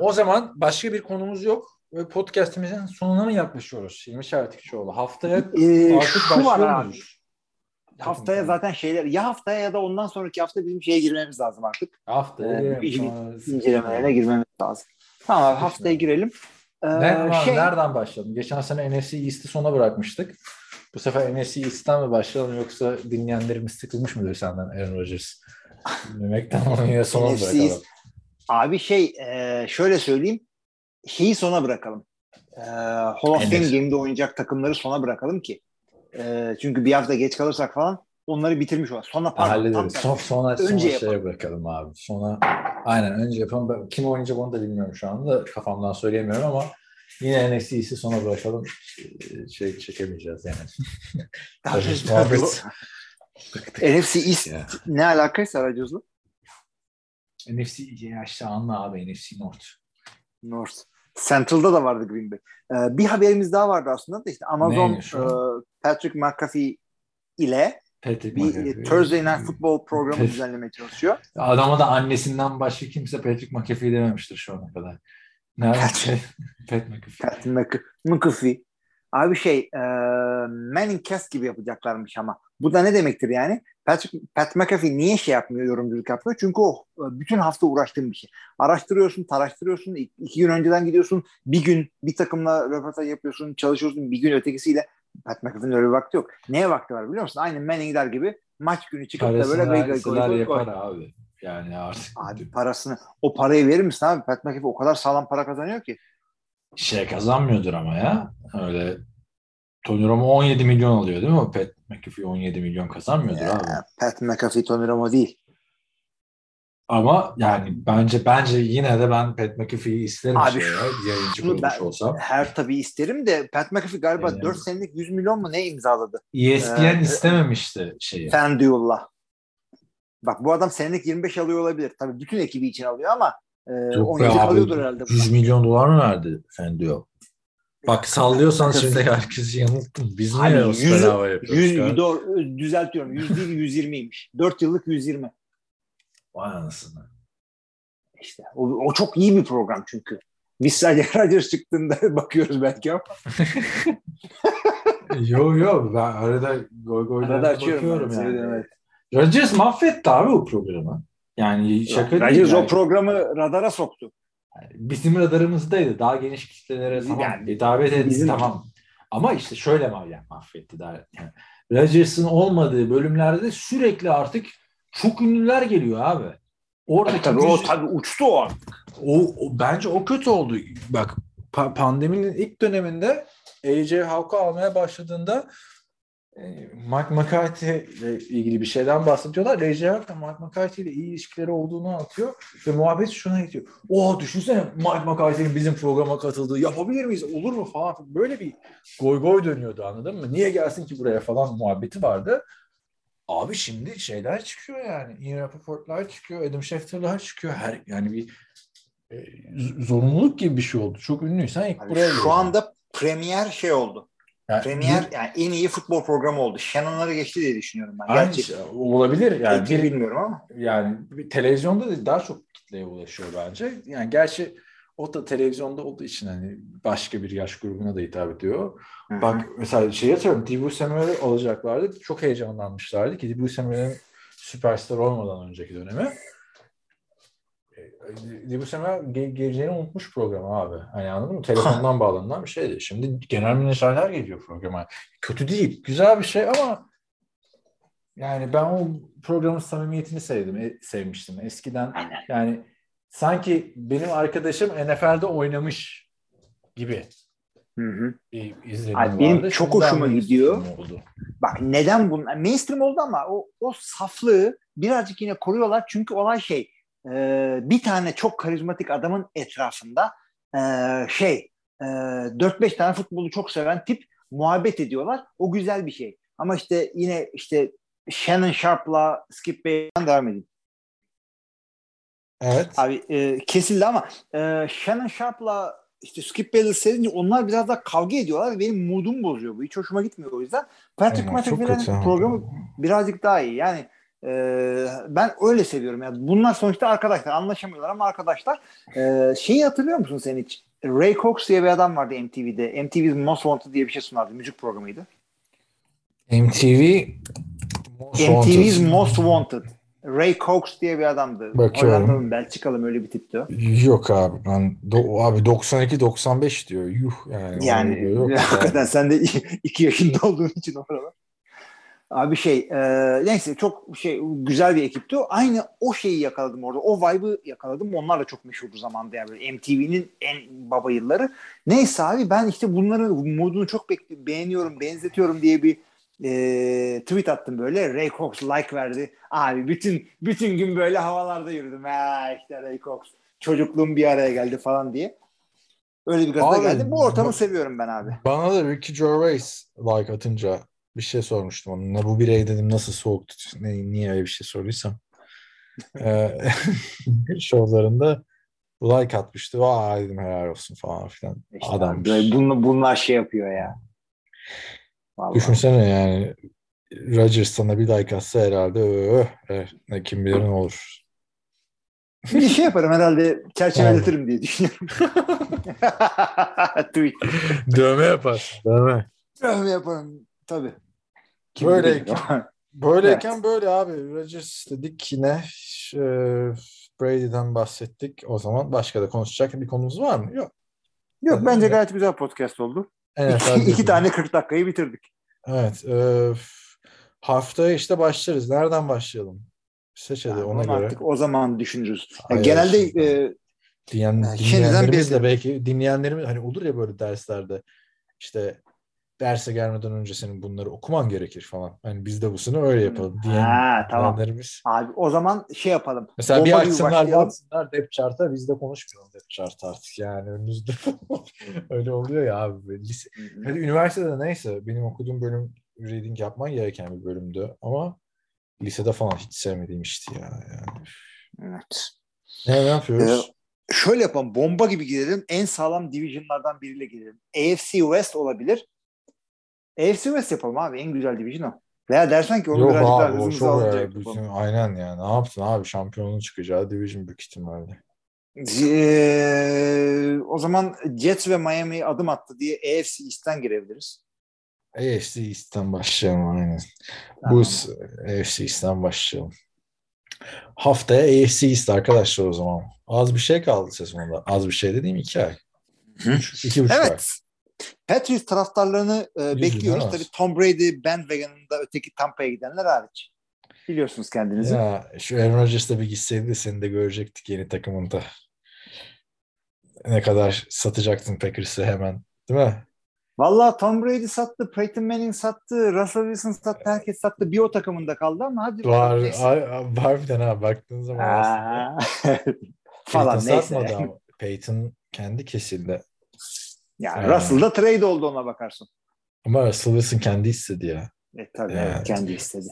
o zaman başka bir konumuz yok. Ve podcast'imizin sonuna mı yaklaşıyoruz? 20 Şertikçoğlu. Haftaya artık başlıyoruz. Haftaya zaten şeyler, ya haftaya ya da ondan sonraki hafta bizim şeye girmemiz lazım artık. Haftaya incelemelerine girmemiz lazım. Tamam, haftaya girelim. Nereden başlayalım? Geçen sene NFC East'i sona bırakmıştık. Bu sefer NFC East'ten mi başlayalım, yoksa dinleyenlerimiz sıkılmış mıdır senden Aaron Rodgers? Demekten onu sona bırakalım. Abi şöyle söyleyeyim. Şeyi sona bırakalım. Hall of Fame game'de oynayacak takımları sona bırakalım ki. Çünkü bir hafta geç kalırsak falan onları bitirmiş olalım. Sonra bırakalım abi. Önce yapalım. Kim oynayacak onu da bilmiyorum şu anda. Kafamdan söyleyemiyorum ama yine NFC'yi sona bırakalım. Şey çekemeyeceğiz yani. NFC East ne alakası Aracoz'la? NFC ya işte anla abi, NFC North. Central'da da vardı Green Bay. Bir haberimiz daha vardı aslında da işte Amazon Patrick McAfee ile Thursday Night Football programı düzenlemeye çalışıyor. Adama da annesinden başka kimse Patrick McAfee dememiştir şu ana kadar. Pat McAfee. Abi Manning Cast gibi yapacaklarmış ama. Bu da ne demektir yani? Pat McAfee niye yapmıyor, yorumculuk yapmıyor? Çünkü o bütün hafta uğraştığın bir şey. Araştırıyorsun, taraştırıyorsun. 2 gün önceden gidiyorsun. Bir gün bir takımla röportaj yapıyorsun, çalışıyorsun. Bir gün ötekisiyle. Pat McAfee'nin öyle bir vakti yok. Neye vakti var biliyor musun? Aynı Manning'ler gibi maç günü çıkıp da böyle parasını yapar abi. Yani artık. Abi parasını. O parayı verir misin abi? Pat McAfee o kadar sağlam para kazanıyor ki. Kazanmıyordur ama ya. Öyle Tony Romo 17 milyon alıyor değil mi? Pat McAfee 17 milyon kazanmıyordur abi. Pat McAfee Tony Romo değil. Ama yani bence yine de ben Pat McAfee'yi isterim. Abi yayıncı kurulmuş olsam. Her tabii isterim de Pat McAfee galiba 4 senelik 100 milyon mu ne imzaladı? ESPN istememişti şeyi. FanDuel'la. Bak bu adam senelik 25 alıyor olabilir. Tabii bütün ekibi için alıyor ama alıyordur herhalde. 100 milyon dolar mı verdi FanDuel? Bak sallıyorsan şimdi herkesi yanılttın. Biz niye hava yapıyoruz? Düzeltiyorum. 100 değil 120'ymiş. 4 yıllık 120. Vay anasını. İşte o çok iyi bir program çünkü. Biz sadece Rodgers çıktığında bakıyoruz belki ama. Yo ben arada goydan bakıyorum yani. Rodgers mahvetti abi o programı. Yani şaka değil. Rodgers o programı radara soktu. Bizim radarımızdaydı. Daha geniş kitlelere davet edildi. Tamam. Ama işte şöyle mahvetti. Yani Rodgers'ın olmadığı bölümlerde sürekli artık çok ünlüler geliyor abi. Tabii uçtu o artık. Bence o kötü oldu. Bak pandeminin ilk döneminde AJ Hawk'u almaya başladığında Mike McCarthy ile ilgili bir şeyden bahsediyorlar. AJ Hawk da Mike McCarthy ile iyi ilişkileri olduğunu anlatıyor ve muhabbet şuna gidiyor. Düşünsene Mike McCarthy'nin bizim programa katıldığı, yapabilir miyiz, olur mu falan. Böyle bir goy dönüyordu, anladın mı? Niye gelsin ki buraya falan muhabbeti vardı. Abi şimdi şeyler çıkıyor yani. Ian Rappaport'lar çıkıyor, Adam Schefter'lar çıkıyor. Yani bir zorunluluk gibi bir şey oldu. Çok ünlüysen ilk buraya geliyor. Şu anda premier oldu. Yani, yani en iyi futbol programı oldu. Shannon'ları geçti diye düşünüyorum ben. Olabilir yani. Bilmiyorum ama. Yani televizyonda daha çok kitleye ulaşıyor bence. Yani gerçi o da televizyonda olduğu için hani başka bir yaş grubuna da hitap ediyor. Hı-hı. Bak mesela hatırlıyorum. Dibu Samuel'i alacaklardı. Çok heyecanlanmışlardı ki Dibu Samuel'in süperstar olmadan önceki dönemi. Bu sefer geleceğini unutmuş program abi. Hani anladın mı? Telefondan bağlanılan bir şeydi. Şimdi genel menajerler geliyor programa. Kötü değil. Güzel bir şey ama yani ben o programın samimiyetini sevmiştim. Eskiden yani sanki benim arkadaşım NFL'de oynamış gibi. Hı-hı. Benim çok hoşuma gidiyor. Bak neden bunlar? Mainstream oldu ama o saflığı birazcık yine koruyorlar. Çünkü olay bir tane çok karizmatik adamın etrafında 4-5 tane futbolu çok seven tip muhabbet ediyorlar. O güzel bir şey. Ama işte yine işte Shannon Sharp'la Skip Bayless'den devam edeyim. Evet. Abi kesildi ama Shannon Sharp'la işte Skip Bayless edince onlar biraz daha kavga ediyorlar. Benim moodum bozuyor bu. Hiç hoşuma gitmiyor o yüzden. Patrick McAfee'nin programı birazcık daha iyi. Yani ben öyle seviyorum. Yani bunlar sonuçta arkadaşlar. Anlaşamıyorlar ama arkadaşlar. Şeyi hatırlıyor musun sen hiç? Ray Cokes diye bir adam vardı MTV'de. MTV's Most Wanted diye bir şey sunardı. Müzik programıydı. MTV's Most Wanted. Ray Cokes diye bir adamdı. Bakıyorum. Belçikalı öyle bir tipti o. Yok abi. Ben abi 92-95 diyor. Yuh yani. Yani hakikaten sen de 2 yaşında olduğun için orada. Abi neyse çok güzel bir ekipti o. Aynı o şeyi yakaladım orada. O vibe'ı yakaladım. Onlar da çok meşhurdu zamanda yani. Böyle MTV'nin en baba yılları. Neyse abi ben işte bunların modunu çok beğeniyorum, benzetiyorum diye bir tweet attım böyle. Ray Cokes like verdi. Abi bütün gün böyle havalarda yürüdüm. İşte Ray Cokes. Çocukluğum bir araya geldi falan diye. Öyle bir gaza geldi. Bu ortamı seviyorum ben abi. Bana da Ricky Gervais like atınca bir şey sormuştum onunla. Bu birey dedim nasıl soğuktu? Niye öyle bir şey sorduysam. Şovlarında like atmıştı. Vay dedim helal olsun falan filan. İşte adam. Bunlar şey yapıyor ya. Vallahi. Düşünsene yani Rodgers sana bir like atsa herhalde kim bilir ne olur. Bir şey yaparım herhalde çerçeveletirim diye düşünüyorum. Dövme yaparım. Tabii. Böyleyken evet. Böyle abi. Rodgers dedik yine. Brady'den bahsettik. O zaman başka da konuşacak bir konumuz var mı? Yok yani bence gayet güzel podcast oldu. Evet, iki tane 40 dakikayı bitirdik. Evet. Haftaya işte başlarız. Nereden başlayalım? Seçelim yani ona göre. Artık o zaman düşünürüz. Yani genelde dinleyenlerimiz de belki dinleyenlerimiz hani olur ya böyle derslerde işte derse gelmeden önce senin bunları okuman gerekir falan. Hani biz de bu sene öyle yapalım diyen dinleyenlerimiz. Tamam. Abi o zaman yapalım. Mesela bir açsınlar depth chart'a biz de konuşmayalım depth chart artık yani önümüzde. Öyle oluyor ya abi. Lise. Hadi üniversitede neyse benim okuduğum bölüm reading yapman gereken bir bölümdü ama lisede falan hiç sevmediğim işti ya. Yani. Evet. Ne yapıyoruz? Şöyle yapalım. Bomba gibi gidelim. En sağlam divisionlardan biriyle gidelim. AFC West olabilir. AFC West yapalım abi. En güzel division o. Veya dersen ki onu birazcık daha hızımızı alınacak. Aynen yani. Ne yaptın abi? Şampiyonun çıkacağı division büyük ihtimalle. O zaman Jets ve Miami adım attı diye AFC East'ten girebiliriz. AFC East'ten başlayalım aynen. Tamam. Bu AFC East'ten başlayalım. Haftaya AFC East arkadaşlar o zaman. Az bir şey kaldı sezonda. Az bir şey dediğim 2 ay. 2,5 ay. Evet. Patriots taraftarlarını bekliyoruz. Tabii Tom Brady bandwagon'ında öteki Tampa'ya gidenler hariç. Biliyorsunuz kendinizi. Ya, şu Aaron Rodgers tabii gitseydi de seni de görecektik yeni takımında. Ne kadar satacaktın Packers'ı hemen. Değil mi? Valla Tom Brady sattı, Peyton Manning sattı, Russell Wilson sattı, herkes sattı. Bir o takımında kaldı ama hadi. Var bir tane abi baktığın zaman aslında. Falan neyse. Ama. Peyton kendi kesildi. Yani Russell'da trade oldu ona bakarsın. Ama Russell Wilson kendi istedi ya. Tabii evet. Kendi istedi.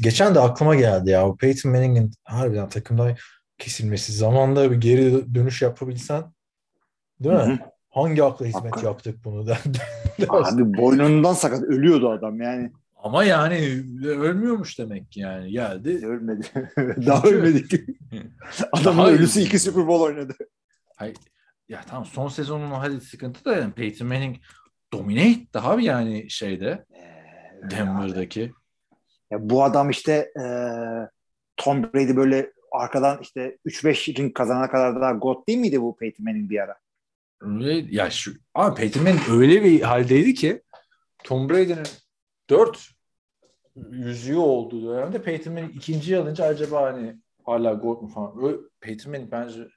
Geçen de aklıma geldi ya. Peyton Manning'in harbiden takımdan kesilmesi. Zamanında bir geri dönüş yapabilsen değil mi? Hı-hı. Hangi akla hizmet yaptık bunu derdi. Abi boynundan sakat ölüyordu adam yani. Ama yani ölmüyormuş demek ki yani geldi. Ölmedi. Daha ölmedi ki. Adamın ölüsü 2 Super Bowl oynadı. Hayır. Ya tamam son sezonun o hadi sıkıntı da yani Peyton Manning domine etti abi yani Denver'daki. Ya bu adam Tom Brady böyle arkadan 3-5 ring kazanana kadar daha god değil miydi bu Peyton Manning bir ara? Ya ama Peyton Manning öyle bir haldeydi ki Tom Brady'nin 4 yüzüğü olduğu dönemde Peyton Manning 2. alınca acaba hani hala gol mu falan. Öyle, Peyton Manning bence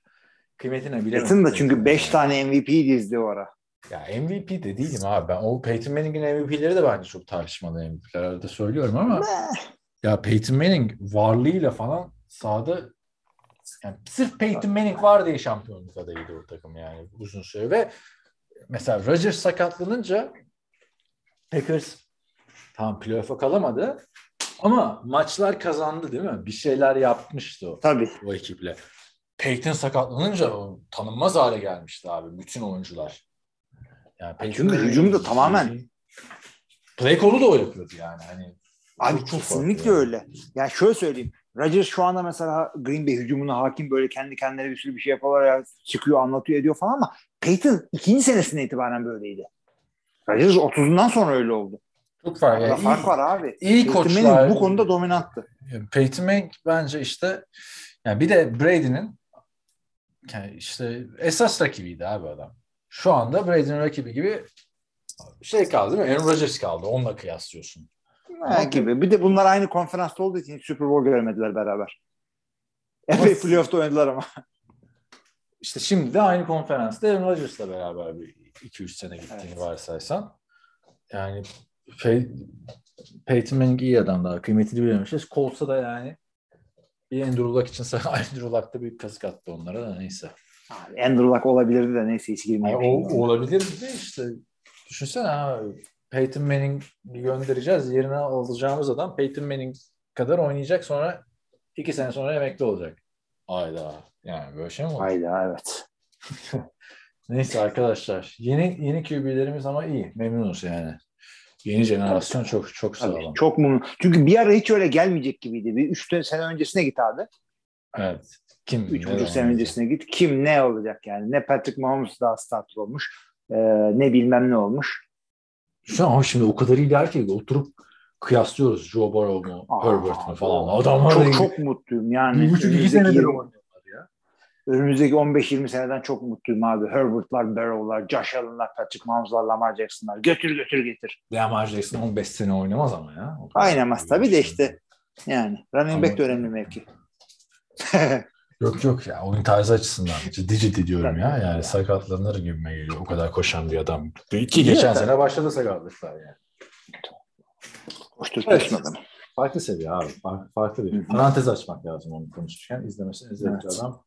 kıymetine bilemem. Peyton da çünkü 5 tane MVP dizdi o ara. Ya MVP de değilim abi. Ben o Peyton Manning'in MVP'leri de bence çok tartışmalı MVP'ler arada söylüyorum ama ya Peyton Manning varlığıyla falan sahada yani sırf Peyton Manning var diye şampiyonluk adayıydı o takım yani uzun süre ve mesela Rodgers sakatlanınca Packers tam playoff'a kalamadı Ama maçlar kazandı değil mi? Bir şeyler yapmıştı o. Tabii. O ekiple. Peyton sakatlanınca tanınmaz hale gelmişti abi. Bütün oyuncular. Yani çünkü hücum da tamamen. Play call'u da o yapıyordu yani. Hani abi kesinlikle yani. Öyle. Ya şöyle söyleyeyim. Rodgers şu anda mesela Green Bay hücumuna hakim, böyle kendi kendine bir sürü bir şey yapıyorlar ya, çıkıyor anlatıyor ediyor falan, ama Peyton ikinci senesinden itibaren böyleydi. Rodgers 30'undan sonra öyle oldu. Çok fark, yani fark iyi, var abi. İyi Peyton koçlar. Peyton Manning bu konuda dominanttı. Peyton Manning bence işte yani, bir de Brady'nin yani işte esas rakibiydi abi adam. Şu anda Brady'nin rakibi gibi şey kaldı değil mi? Aaron Rodgers kaldı. Onunla kıyaslıyorsun. Ha, gibi. Bir de bunlar aynı konferansta olduğu için Super Bowl göremediler beraber. Epey playoff'ta oynadılar ama. İşte şimdi de aynı konferansta Aaron Rodgers'la beraber bir 2-3 sene gittiğini varsaysan. Yani Peyton Manning iyi adam, daha kıymetini bilememişiz. Colts'a da yani bir Andrew Luck için Andrew Luck da bir kazık attı onlara da, neyse. Abi, Andrew Luck olabilirdi de neyse, hiç girmeyeyim. Olabilirdi de işte. Düşünsene abi. Peyton Manning göndereceğiz. Yerine alacağımız adam Peyton Manning kadar oynayacak, sonra 2 sene sonra emekli olacak. Hayda. Yani böyle şey mi olur? Hayda, evet. Neyse arkadaşlar. Yeni QB'lerimiz ama iyi. Memnunuz yani. Yeni jenerasyon çok çok sağlam. Çok memnun. Çünkü bir ara hiç öyle gelmeyecek gibiydi. Bir 3 sene öncesine git abi. Evet. 3,5 sene öncesine git. Kim ne olacak yani? Ne Patrick Mahomes daha start olmuş. Ne bilmem ne olmuş. Şu an şimdi o kadar iyiler ki oturup kıyaslıyoruz Joe Burrow mu, Herbert mi falan. Adamlar çok çok mutluyum yani. 1,5-2 senedir oynuyorlar ya. Önümüzdeki 15-20 seneden çok mutluyum abi. Herbert'lar, Burrow'lar, Josh Allen'lar, Patrick Mahomes'lar, Lamar Jackson'lar. Götür getir. Lamar Jackson 15 sene oynamaz ama ya. Oynamaz tabii de işte. Yani running back de önemli mevki. Yok ya, oyun tarzı açısından ciddi diyorum ya. Yani sakatlanır gibime geliyor. O kadar koşan bir adam. Geçen sene başladı sakatlıklar yani. Koşturmadım. Farklı seviye abi. Farklı bir. Parantez açmak lazım onu konuşurken. İzlemesini izleyici adam.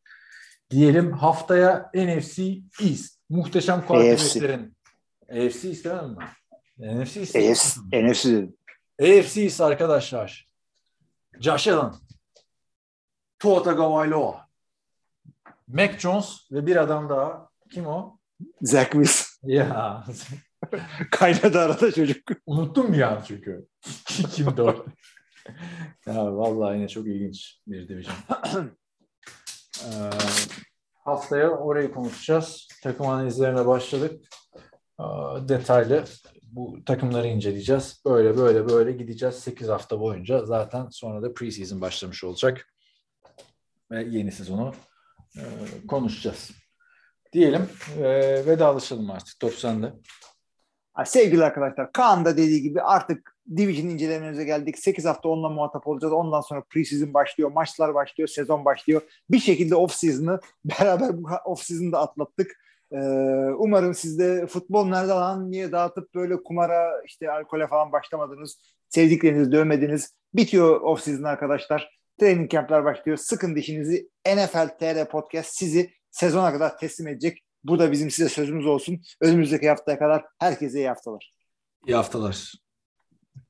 Diyelim haftaya NFC East. Muhteşem kuarterbacklerin. AFC East değil mi? NFC East. AFC East arkadaşlar. Josh Allen, Tua Tagovailoa, Mac Jones ve bir adam daha. Kim o? Zach Wilson. Ya. Kaynadı arada çocuk. Unuttum ya çünkü. Kimdi o? Ya vallahi yine çok ilginç bir division. Haftaya orayı konuşacağız. Takım analizlerine başladık. Detaylı bu takımları inceleyeceğiz. Böyle gideceğiz 8 hafta boyunca. Zaten sonra da preseason başlamış olacak. Ve yeni sezonu konuşacağız. Diyelim vedalaşalım artık. Top sende. Sevgili arkadaşlar, Kaan da dediği gibi artık division incelemelerimize geldik. 8 hafta onunla muhatap olacağız. Ondan sonra pre-season başlıyor, maçlar başlıyor, sezon başlıyor. Bir şekilde off-season'ı beraber bu off-season'da atlattık. Umarım siz de futbol nereden lan niye dağıtıp böyle kumara, işte alkole falan başlamadınız. Sevdiklerinizi dövmediniz. Bitiyor off-season arkadaşlar. Training camp'lar başlıyor. Sıkın dişinizi. NFL TR Podcast sizi sezona kadar teslim edecek. Bu da bizim size sözümüz olsun. Önümüzdeki haftaya kadar herkese iyi haftalar. İyi haftalar.